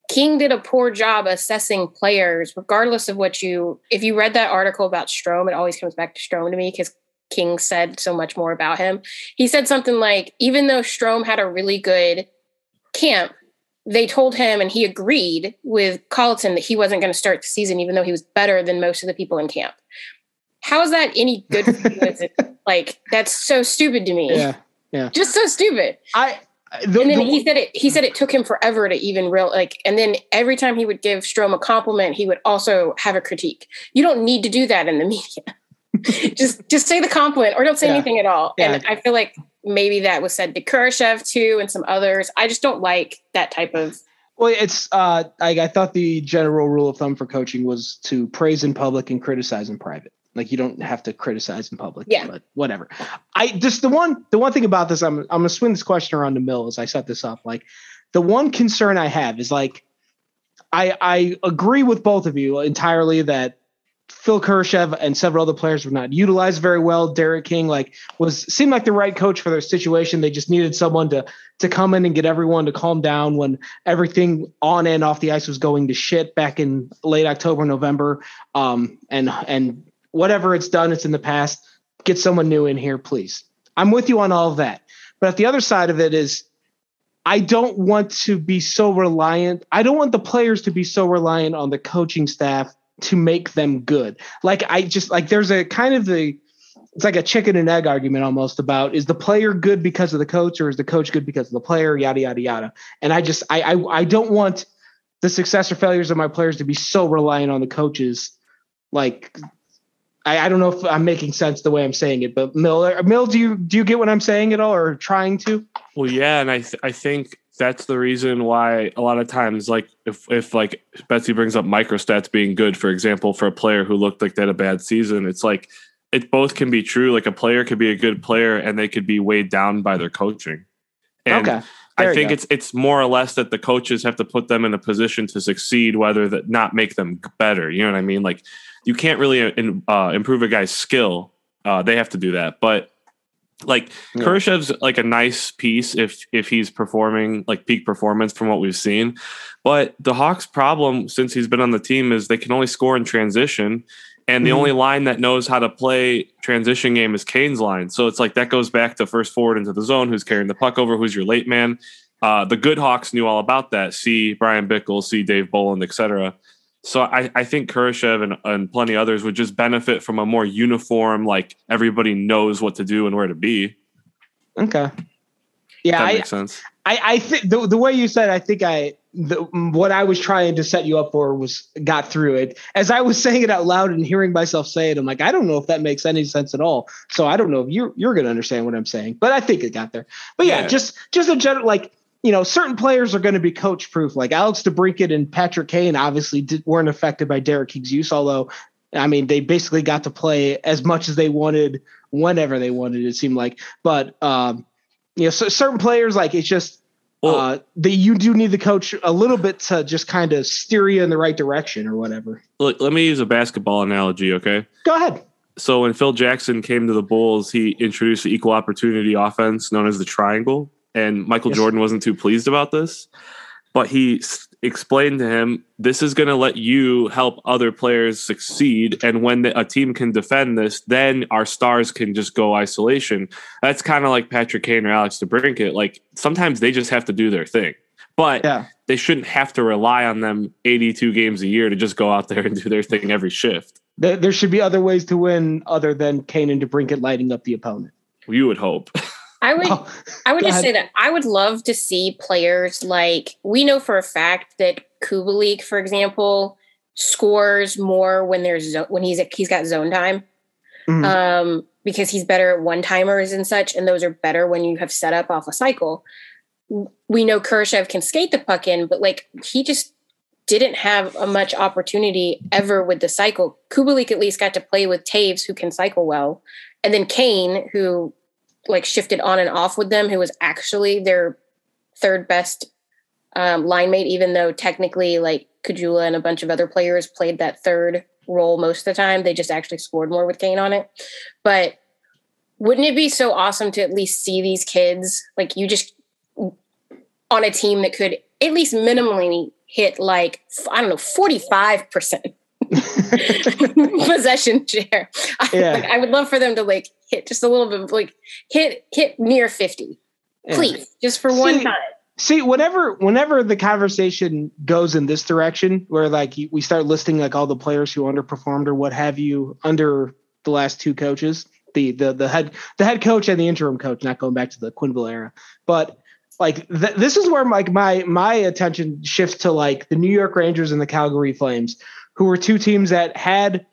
King did a poor job assessing players, regardless of what you, if you read that article about Strome, it always comes back to Strome to me because King said so much more about him. He said something like, even though Strome had a really good camp, they told him and he agreed with Colleton that he wasn't going to start the season, even though he was better than most of the people in camp. How is that any good for you? Like, that's so stupid to me. Yeah. Just so stupid. He said it took him forever to even and then every time he would give Strome a compliment, he would also have a critique. You don't need to do that in the media. just say the compliment or don't say anything at all. Yeah. And I feel like maybe that was said to Kurashev too, and some others. I just don't like that type of. Well, it's I thought the general rule of thumb for coaching was to praise in public and criticize in private. Like, you don't have to criticize in public, but whatever. The one thing about this, I'm going to swing this question around to Mil as I set this up. Like, the one concern I have is, like, I agree with both of you entirely that Phil Kurashev and several other players were not utilized very well. Derek King, seemed like the right coach for their situation. They just needed someone to come in and get everyone to calm down when everything on and off the ice was going to shit back in late October, November, and whatever it's done, it's in the past. Get someone new in here, please. I'm with you on all of that. But at the other side of it is, I don't want to be so reliant. I don't want the players to be so reliant on the coaching staff to make them good. Like, I just, like, there's a kind of it's like a chicken and egg argument almost about, is the player good because of the coach, or is the coach good because of the player, yada, yada, yada. And I just, I don't want the success or failures of my players to be so reliant on the coaches. Like, I don't know if I'm making sense the way I'm saying it, but Mil, do you get what I'm saying at all, or trying to? Well, yeah, and I think that's the reason why a lot of times, like, if like Betsy brings up microstats being good, for example, for a player who looked like they had a bad season, it's like it both can be true. Like, a player could be a good player and they could be weighed down by their coaching. And okay. I think it's more or less that the coaches have to put them in a position to succeed, whether that not make them better. You know what I mean? Like, you can't really improve a guy's skill. They have to do that. But like Kurashev's like a nice piece if he's performing like peak performance from what we've seen. But the Hawks' problem since he's been on the team is they can only score in transition. And the only line that knows how to play transition game is Kane's line. So it's like that goes back to first forward into the zone, who's carrying the puck over, who's your late man. The good Hawks knew all about that. See Brian Bickle, see Dave Boland, etc. So I think Kurashev and plenty others would just benefit from a more uniform, like everybody knows what to do and where to be. Okay. Yeah, that makes sense. I think the way you said, I think what I was trying to set you up for got through it. As I was saying it out loud and hearing myself say it, I'm like, I don't know if that makes any sense at all. So I don't know if you're going to understand what I'm saying, but I think it got there. But yeah. just a general, like, you know, certain players are going to be coach proof. Like Alex DeBrincat and Patrick Kane obviously weren't affected by Derek King's use. Although, I mean, they basically got to play as much as they wanted, whenever they wanted, it seemed like, but, you know, so certain players, like, it's just you do need the coach a little bit to just kind of steer you in the right direction or whatever. Look, let me use a basketball analogy, okay? Go ahead. So when Phil Jackson came to the Bulls, he introduced the equal opportunity offense known as the triangle, and Michael Jordan wasn't too pleased about this, but he explained to him, this is going to let you help other players succeed, and when a team can defend this, then our stars can just go isolation. That's kind of like Patrick Kane or Alex DeBrincat. Like, sometimes they just have to do their thing, but they shouldn't have to rely on them 82 games a year to just go out there and do their thing every shift. There should be other ways to win other than Kane and DeBrincat lighting up the opponent. You would hope. I would just say that I would love to see players like, we know for a fact that Kubalik, for example, scores more when he's got zone time, because he's better at one timers and such, and those are better when you have set up off a cycle. We know Kurashev can skate the puck in, but like, he just didn't have a much opportunity ever with the cycle. Kubalik at least got to play with Taves, who can cycle well, and then Kane, who like shifted on and off with them, who was actually their third best line mate, even though technically like Kajula and a bunch of other players played that third role most of the time. They just actually scored more with Kane on it. But wouldn't it be so awesome to at least see these kids, like, you just on a team that could at least minimally hit, like, I don't know, 45% possession share. Yeah. Like, I would love for them to, like, hit just a little bit, like hit near 50, please, just for one time. See, whenever the conversation goes in this direction, where, like, we start listing, like, all the players who underperformed or what have you under the last two coaches, the head coach and the interim coach, not going back to the Quenneville era, but like this is where, like, my attention shifts to, like, the New York Rangers and the Calgary Flames, who were two teams that had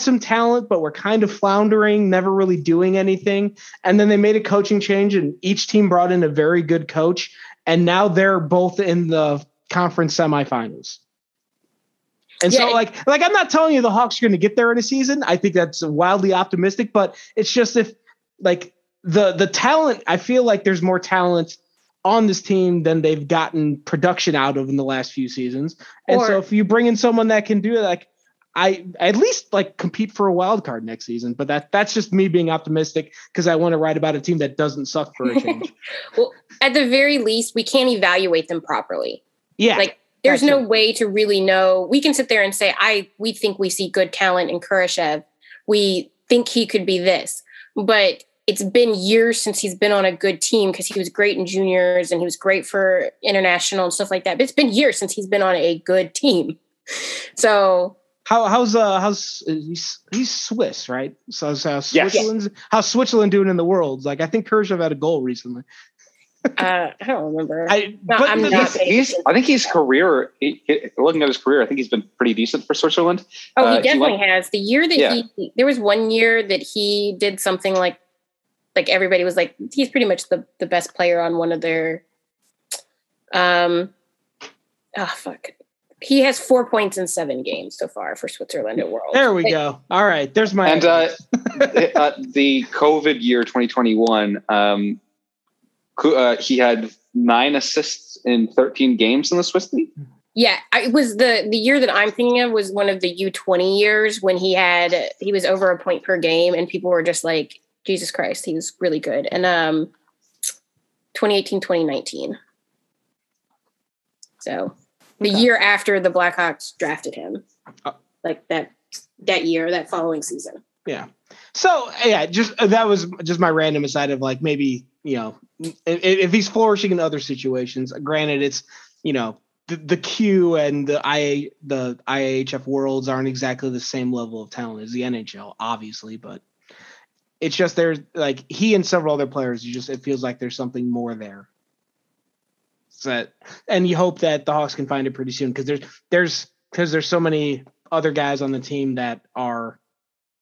some talent, but were kind of floundering, never really doing anything. And then they made a coaching change, and each team brought in a very good coach. And now they're both in the conference semifinals. And yeah, so, like, I'm not telling you the Hawks are going to get there in a season. I think that's wildly optimistic, but it's just, if, like, the talent, I feel like there's more talent on this team than they've gotten production out of in the last few seasons. And so if you bring in someone that can do it, like, I at least, like, compete for a wild card next season, but that's just me being optimistic because I want to write about a team that doesn't suck for a change. Well, at the very least, we can't evaluate them properly. Yeah, like, there's no way to really know. We can sit there and say, we think we see good talent in Kurashev. We think he could be this, but it's been years since he's been on a good team, because he was great in juniors and he was great for international and stuff like that. But it's been years since he's been on a good team. So. How's he's Swiss, right? So how's Switzerland doing in the world? Like, I think Kurashev had a goal recently. I don't remember. I think his career. Looking at his career, I think he's been pretty decent for Switzerland. Oh, he definitely has. The year that there was one year that he did something like everybody was like, he's pretty much the best player on one of their. Oh fuck. He has 4 points in 7 games so far for Switzerland at Worlds. There we go. All right. There's my the COVID year 2021, he had 9 assists in 13 games in the Swiss League. Yeah, it was the year that I'm thinking of was one of the U20 years when he was over a point per game, and people were just like, Jesus Christ, he was really good. And 2018, 2019. So the year after the Blackhawks drafted him, like that year, that following season. Yeah. So yeah, just that was just my random aside of, like, maybe, you know, if he's flourishing in other situations. Granted, it's, you know, the Q and the IIHF worlds aren't exactly the same level of talent as the NHL, obviously, but it's just there's, like, he and several other players. It feels like there's something more there. And you hope that the Hawks can find it pretty soon, because there's so many other guys on the team that are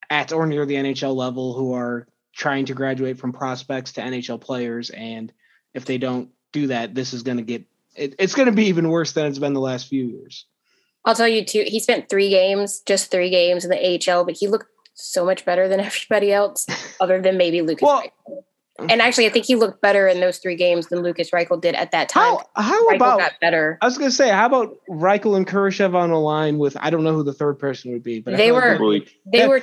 at or near the NHL level who are trying to graduate from prospects to NHL players, and if they don't do that, this is going to get it's going to be even worse than it's been the last few years. I'll tell you too. He spent 3 games in the AHL, but he looked so much better than everybody else, other than maybe Lucas. Well, and actually, I think he looked better in those 3 games than Lucas Reichel did at that time. How about got better? I was going to say, how about Reichel and Kurashev on a line with, I don't know who the third person would be, but they were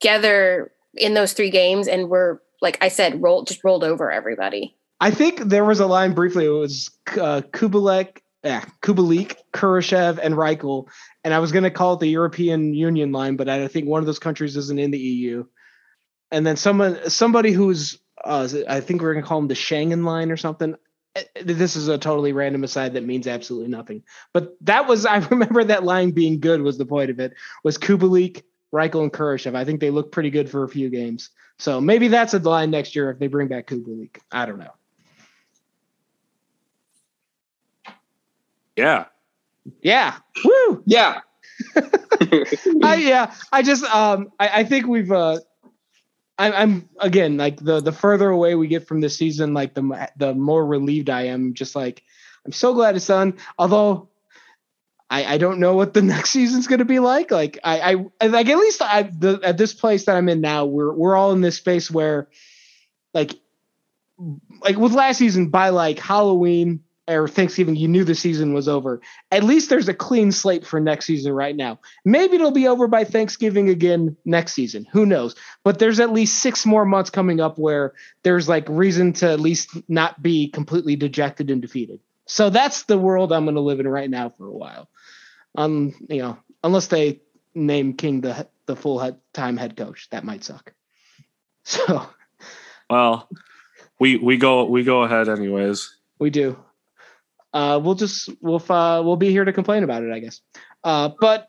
together in those 3 games and were, like I said, rolled over everybody. I think there was a line briefly. It was Kubalik, Kurashev, and Reichel, and I was going to call it the European Union line, but I think one of those countries isn't in the EU. And then somebody who's I think we're going to call him the Schengen line or something. This is a totally random aside that means absolutely nothing. But I remember that line being good was the point of it, was Kubalik, Reichel, and Kurashev. I think they look pretty good for a few games. So maybe that's a line next year if they bring back Kubalik. I don't know. Yeah. Yeah. Woo! Yeah. I think we've – I'm again, like, the further away we get from this season, like, the more relieved I am. Just like, I'm so glad it's done. Although I don't know what the next season's going to be like. Like, I like, at least at this place that I'm in now, we're all in this space where, like with last season, by like Halloween or Thanksgiving, you knew the season was over. At least there's a clean slate for next season right now. Maybe it'll be over by Thanksgiving again next season. Who knows? But there's at least 6 more months coming up where there's like reason to at least not be completely dejected and defeated. So that's the world I'm going to live in right now for a while. You know, unless they name King the full-time head coach, that might suck. So, well, we go ahead anyways. We do. We'll be here to complain about it, I guess. But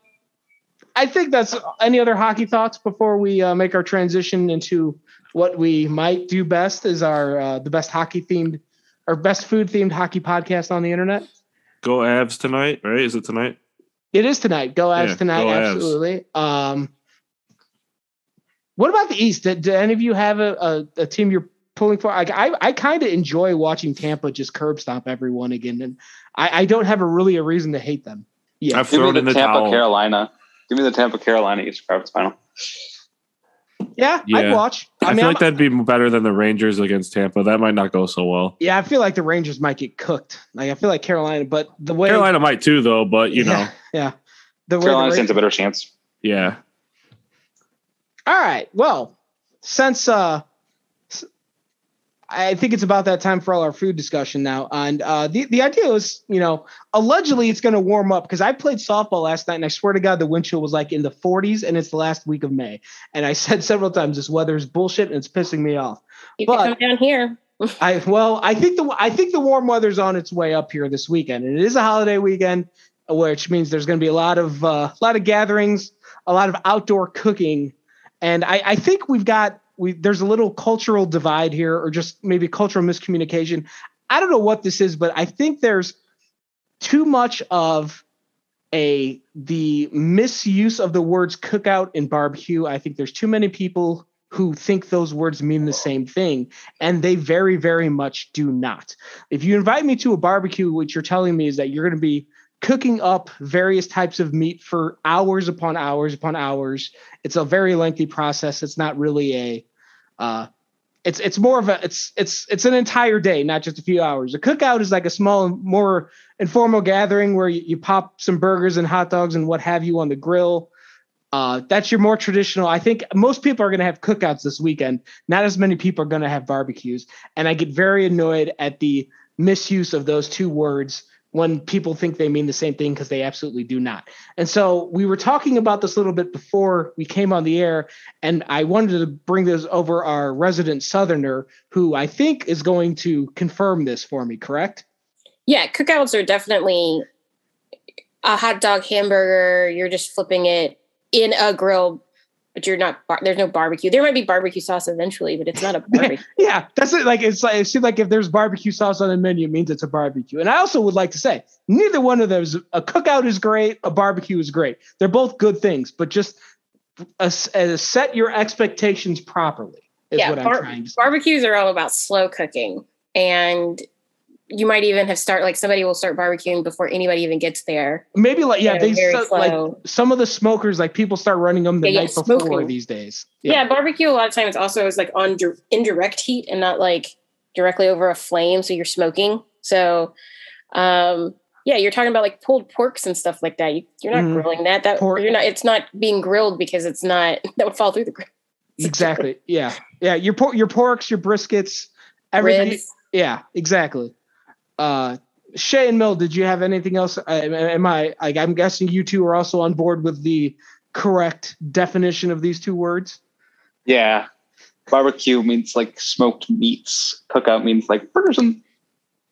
I think that's any other hockey thoughts before we make our transition into what we might do best is our the best hockey themed or best food themed hockey podcast on the internet. Go Avs tonight, right? Is it tonight? It is tonight. Go Avs tonight. Go absolutely. Avs. What about the East? Do any of you have a team you're pulling for? I kind of enjoy watching Tampa just curb stomp everyone again, and I don't have a reason to hate them. Yeah, I've thrown in the Tampa towel. Carolina. Give me the Tampa Carolina East Conference Final. Yeah, I'd watch. I feel like that'd be better than the Rangers against Tampa. That might not go so well. Yeah, I feel like the Rangers might get cooked. Like I feel like Carolina, but the way Carolina might too, though. But you know, yeah, Carolina stands a better chance. Yeah. All right. Well, since I think it's about that time for all our food discussion now, and the idea is, you know, allegedly it's going to warm up because I played softball last night, and I swear to God the wind chill was like in the 40s, and it's the last week of May, and I said several times this weather is bullshit and it's pissing me off. You can come down here. I think the warm weather's on its way up here this weekend, and it is a holiday weekend, which means there's going to be a lot of gatherings, a lot of outdoor cooking. And I think there's a little cultural divide here, or just maybe cultural miscommunication. I don't know what this is, but I think there's too much of the misuse of the words cookout and barbecue. I think there's too many people who think those words mean the same thing, and they very, very much do not. If you invite me to a barbecue, what you're telling me is that you're going to be cooking up various types of meat for hours upon hours upon hours. It's a very lengthy process. It's not really it's an entire day, not just a few hours. A cookout is like a small, more informal gathering where you pop some burgers and hot dogs and what have you on the grill. That's your more traditional. I think most people are going to have cookouts this weekend. Not as many people are going to have barbecues. And I get very annoyed at the misuse of those two words when people think they mean the same thing, because they absolutely do not. And so we were talking about this a little bit before we came on the air, and I wanted to bring this over our resident Southerner, who I think is going to confirm this for me, correct? Yeah, cookouts are definitely a hot dog, hamburger. You're just flipping it in a grill, but you're not. There's no barbecue. There might be barbecue sauce eventually, but it's not a barbecue. Yeah, that's it. Like it's like it seems like if there's barbecue sauce on the menu, it means it's a barbecue. And I also would like to say neither one of those. A cookout is great. A barbecue is great. They're both good things, but just set your expectations properly. Is what I'm trying to say. Barbecues are all about slow cooking, and you might even have somebody will start barbecuing before anybody even gets there. Maybe some of the smokers, like people start running them the night before these days. Yeah. Barbecue a lot of times also is like on indirect heat and not like directly over a flame. So you're smoking. So you're talking about like pulled porks and stuff like that. You're not grilling that it's not being grilled because it's not, that would fall through the grill. Exactly. Yeah. Yeah. Your porks, your briskets, everything. Ribs. Yeah, exactly. Shay and Mill, did you have anything else? I'm guessing you two are also on board with the correct definition of these two words. Yeah. Barbecue means like smoked meats. Cookout means like burgers and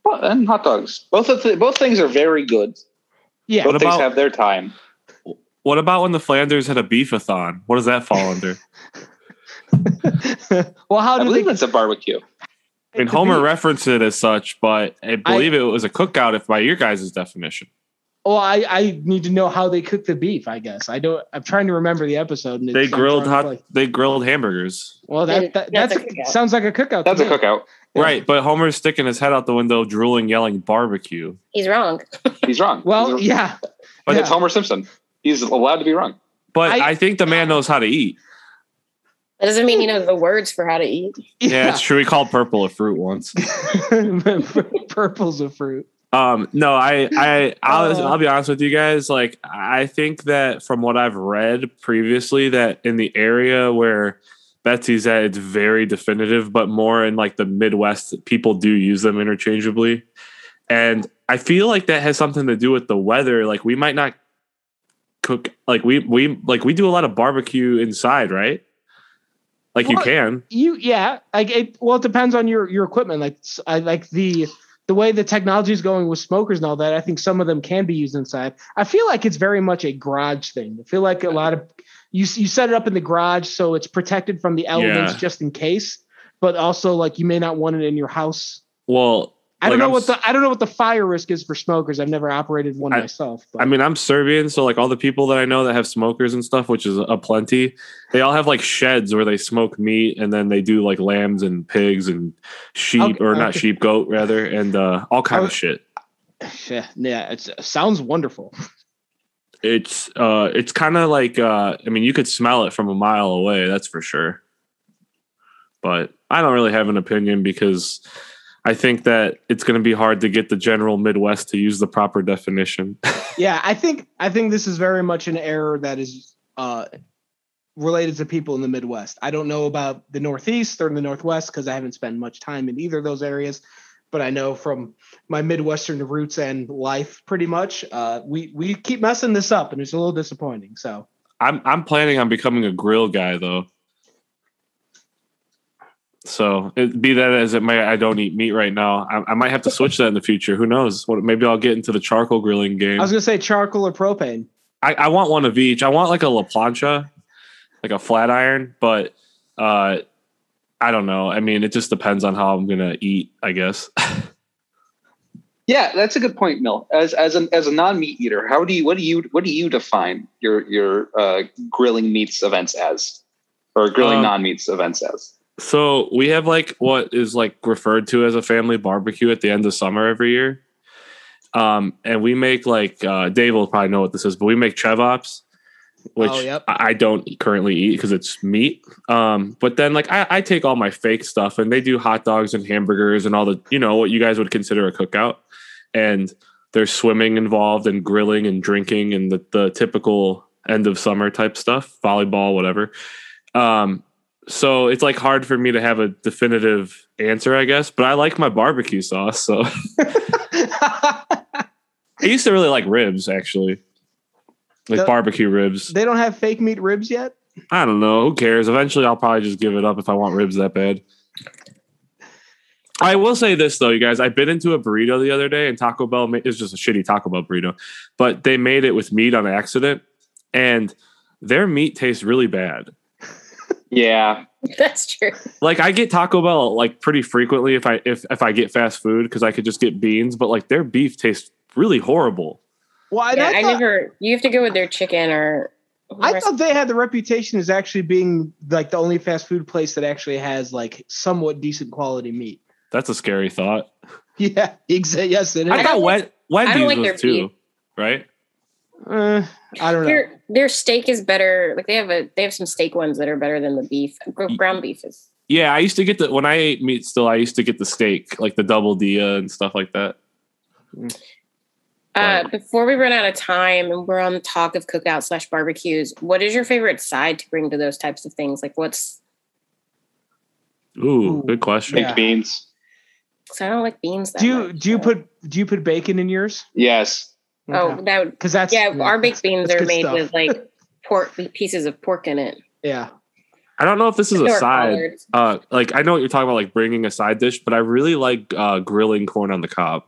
hot dogs. Both things are very good. Yeah. Both things have their time. What about when the Flanders had a beef-a-thon? What does that fall under? Well, how do you think it's a barbecue? I mean, Homer referenced it as such, but I believe it was a cookout by your guys' definition. Well, I need to know how they cook the beef, I guess. I'm trying to remember the episode. And they grilled hamburgers. Well, that sounds like a cookout. That's a cookout. Yeah. Right, but Homer's sticking his head out the window, drooling, yelling barbecue. He's wrong. Well, yeah. But it's Homer Simpson. He's allowed to be wrong. But I think the man knows how to eat. That doesn't mean he knows the words for how to eat. Yeah, it's true. We called purple a fruit once. Purple's a fruit. I'll be honest with you guys. Like, I think that from what I've read previously, that in the area where Betsy's at, it's very definitive, but more in like the Midwest, people do use them interchangeably. And I feel like that has something to do with the weather. Like, we might not cook, like we do a lot of barbecue inside, right? Like, well, it depends on your equipment. Like, I like the way the technology is going with smokers and all that, I think some of them can be used inside. I feel like it's very much a garage thing. I feel like a lot of you set it up in the garage, so it's protected from the elements just in case, but also like you may not want it in your house. Well, I don't know what the fire risk is for smokers. I've never operated one myself. But. I mean, I'm Serbian, so like all the people that I know that have smokers and stuff, which is a plenty, they all have like sheds where they smoke meat, and then they do like lambs and pigs and sheep, goat rather, and all kinds of shit. Yeah, it sounds wonderful. It's kind of like you could smell it from a mile away, that's for sure. But I don't really have an opinion because. I think that it's going to be hard to get the general Midwest to use the proper definition. Yeah, I think this is very much an error that is related to people in the Midwest. I don't know about the Northeast or in the Northwest because I haven't spent much time in either of those areas. But I know from my Midwestern roots and life, pretty much, we keep messing this up, and it's a little disappointing. So I'm planning on becoming a grill guy, though. So be that as it may, I don't eat meat right now. I might have to switch that in the future. Who knows? Maybe I'll get into the charcoal grilling game. I was going to say charcoal or propane. I want one of each. I want like a La Plancha, like a flat iron, but I don't know. I mean, it just depends on how I'm going to eat, I guess. Yeah, that's a good point, Mil. As a non-meat eater, what do you define your grilling meats events as, or grilling non-meats events as? So we have like what is like referred to as a family barbecue at the end of summer every year. And we make like Dave will probably know what this is, but we make Chevops, which I don't currently eat because it's meat. But then like I take all my fake stuff, and they do hot dogs and hamburgers and all the, you know, what you guys would consider a cookout. And there's swimming involved and grilling and drinking and the typical end of summer type stuff, volleyball, whatever. So it's like hard for me to have a definitive answer, I guess, but I like my barbecue sauce. So I used to really like ribs, actually, like barbecue ribs. They don't have fake meat ribs yet. I don't know. Who cares? Eventually I'll probably just give it up if I want ribs that bad. I will say this though, you guys, I bit into a burrito the other day, and Taco Bell is just a shitty Taco Bell burrito, but they made it with meat on accident, and their meat tastes really bad. Yeah, that's true. Like, I get Taco Bell like pretty frequently if I get fast food because I could just get beans, but like their beef tastes really horrible. Well, yeah, you have to go with their chicken or. I thought they had the reputation as actually being like the only fast food place that actually has like somewhat decent quality meat. That's a scary thought. Yeah, exactly. Yes, it is. I thought Wendy's like was too, beef. Right? I don't know. Their steak is better. Like they have some steak ones that are better than the beef. Ground beef is. Yeah, I used to get when I ate meat still, I used to get the steak, like the double dia and stuff like that. Before we run out of time and we're on the talk of cookout / barbecues, what is your favorite side to bring to those types of things? Like what's. Ooh, good question. Baked beans. Because I don't like beans that much. Do you put bacon in yours? Yes. Okay. Oh, our baked beans are made with like pieces of pork in it. Yeah, I don't know if this is a side. Like I know what you're talking about, like bringing a side dish, but I really like grilling corn on the cob.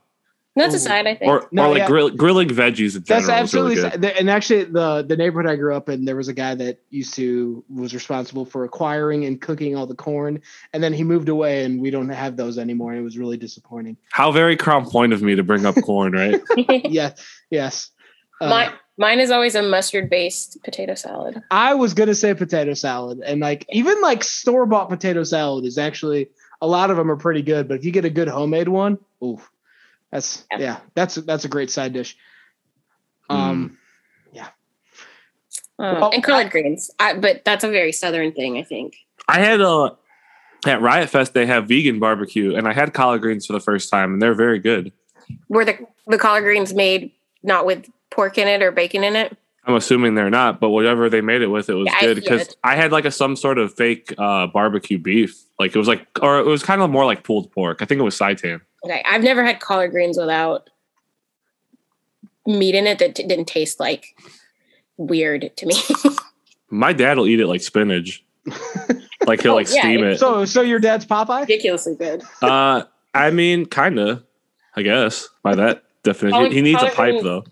That's a side, I think, grilling veggies in general. That's absolutely really good. And actually, the neighborhood I grew up in, there was a guy that was responsible for acquiring and cooking all the corn, and then he moved away, and we don't have those anymore. It was really disappointing. How very Crown Point of me to bring up corn, right? Yeah. Yes. Mine is always a mustard-based potato salad. I was gonna say potato salad, and like even like store-bought potato salad is actually a lot of them are pretty good, but if you get a good homemade one, oof. That's a great side dish. And collard greens, but that's a very Southern thing, I think. I had at Riot Fest, they have vegan barbecue, and I had collard greens for the first time, and they're very good. Were the collard greens made not with pork in it or bacon in it? I'm assuming they're not, but whatever they made it with, it was good. Because I had like some sort of fake barbecue beef. Like it was like, or it was kind of more like pulled pork. I think it was seitan. Okay. I've never had collard greens without meat in it that didn't taste like weird to me. My dad will eat it like spinach. Like he'll steam it. So your dad's Popeye? Ridiculously good. I mean, kind of, I guess, by that definition. He needs a pipe though.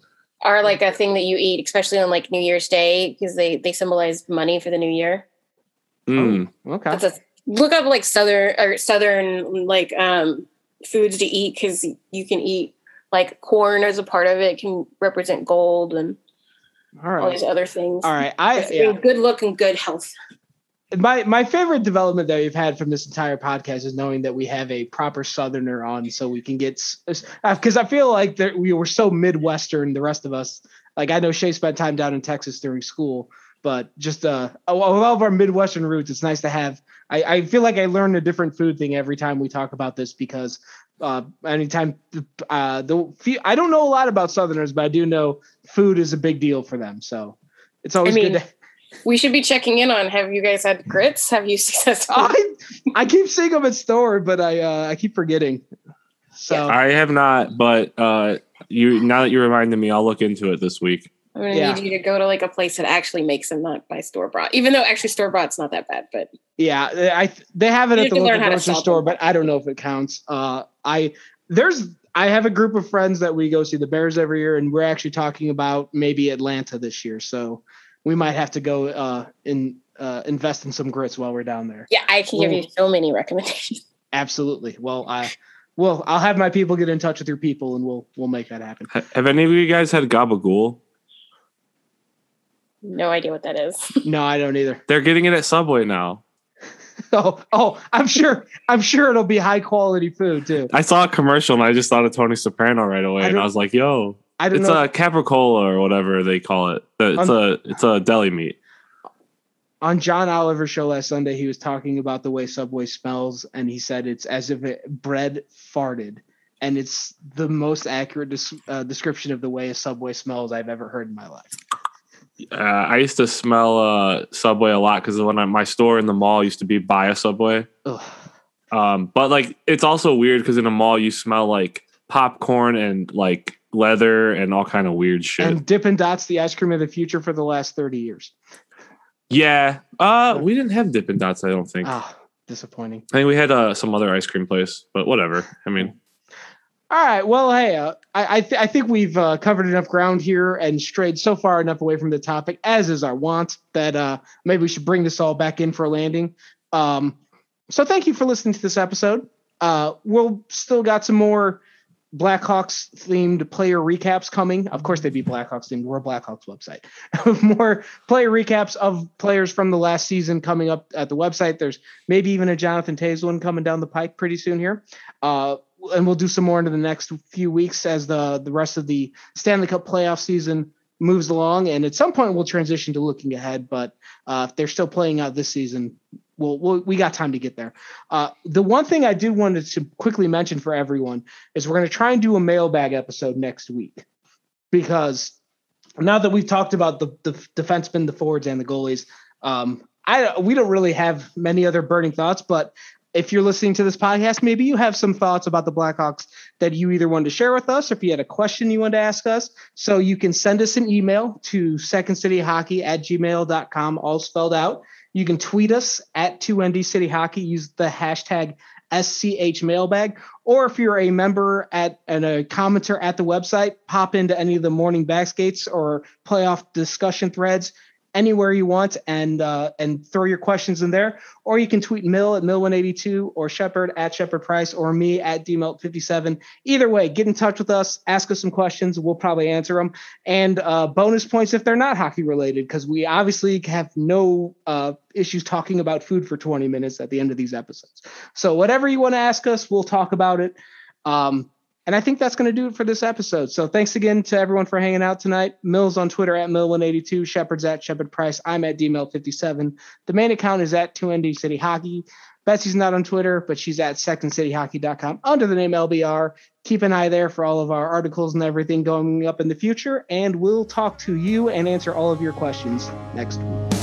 Are like a thing that you eat, especially on like New Year's Day, because they symbolize money for the new year. Mm. Oh, okay. Look up like southern like foods to eat, because you can eat like corn as a part of it. It can represent gold and all these other things. All right, good look and good health. My favorite development that we've had from this entire podcast is knowing that we have a proper Southerner on, so we can get, because I feel like we were so Midwestern, the rest of us. Like I know Shay spent time down in Texas during school, but just all of our Midwestern roots, it's nice to have. I feel like I learned a different food thing every time we talk about this, because I don't know a lot about Southerners, but I do know food is a big deal for them. So it's always good to. We should be checking in on, have you guys had grits? Have you successfully? I keep seeing them at store, but I keep forgetting. So I have not, but now that you reminded me, I'll look into it this week. I'm going to need you to go to like a place that actually makes them, not by store-bought, even though actually store-bought's not that bad. But yeah, they have it at the local grocery store, but I don't know if it counts. I have a group of friends that we go see the Bears every year, and we're actually talking about maybe Atlanta this year. So we might have to go and invest in some grits while we're down there. Yeah, I can give you so many recommendations. Absolutely. Well, I'll have my people get in touch with your people, and we'll make that happen. Have any of you guys had gabagool? No idea what that is. No, I don't either. They're getting it at Subway now. Oh, I'm sure it'll be high quality food too. I saw a commercial and I just thought of Tony Soprano right away, and I was like, "Yo." It's a capricola or whatever they call it. It's a deli meat. On John Oliver's show last Sunday, he was talking about the way Subway smells, and he said it's as if bread farted, and it's the most accurate description of the way a Subway smells I've ever heard in my life. I used to smell Subway a lot because when my store in the mall used to be by a Subway. But like it's also weird because in a mall you smell like popcorn and like leather and all kind of weird shit. And Dippin' Dots, the ice cream of the future for the last 30 years. Yeah. We didn't have Dippin' Dots, I don't think. Disappointing. I think we had some other ice cream place, but whatever. I mean. All right. Well, hey, I think we've covered enough ground here and strayed so far enough away from the topic, as is our want, that maybe we should bring this all back in for a landing. So thank you for listening to this episode. We'll still got some more Blackhawks themed player recaps coming. Of course they'd be Blackhawks themed. We're a Blackhawks website. More player recaps of players from the last season coming up at the website. There's maybe even a Jonathan Toews one coming down the pike pretty soon here. And we'll do some more into the next few weeks as the rest of the Stanley Cup playoff season moves along. And at some point we'll transition to looking ahead, but if they're still playing out this season, we got time to get there. The one thing I do want to quickly mention for everyone is we're going to try and do a mailbag episode next week, because now that we've talked about the defensemen, the forwards, and the goalies, we don't really have many other burning thoughts, but if you're listening to this podcast, maybe you have some thoughts about the Blackhawks that you either wanted to share with us, or if you had a question you wanted to ask us. So you can send us an email to secondcityhockey@gmail.com, all spelled out. You can tweet us at 2NDCityHockey, use the hashtag #SCHMailbag, or if you're a member and a commenter at the website, pop into any of the morning backskates or playoff discussion threads, anywhere you want, and throw your questions in there. Or you can tweet Mil at Mil182, or Shepard at Shepard Price, or me at DMelt57. Either way, get in touch with us, ask us some questions. We'll probably answer them. And bonus points if they're not hockey related, because we obviously have no issues talking about food for 20 minutes at the end of these episodes. So whatever you want to ask us, we'll talk about it. And I think that's going to do it for this episode. So thanks again to everyone for hanging out tonight. Mill's on Twitter at Mill182. Shepard's at Shepard Price. I'm at DMill57. The main account is at 2ND City Hockey. Betsy's not on Twitter, but she's at secondcityhockey.com under the name LBR. Keep an eye there for all of our articles and everything going up in the future. And we'll talk to you and answer all of your questions next week.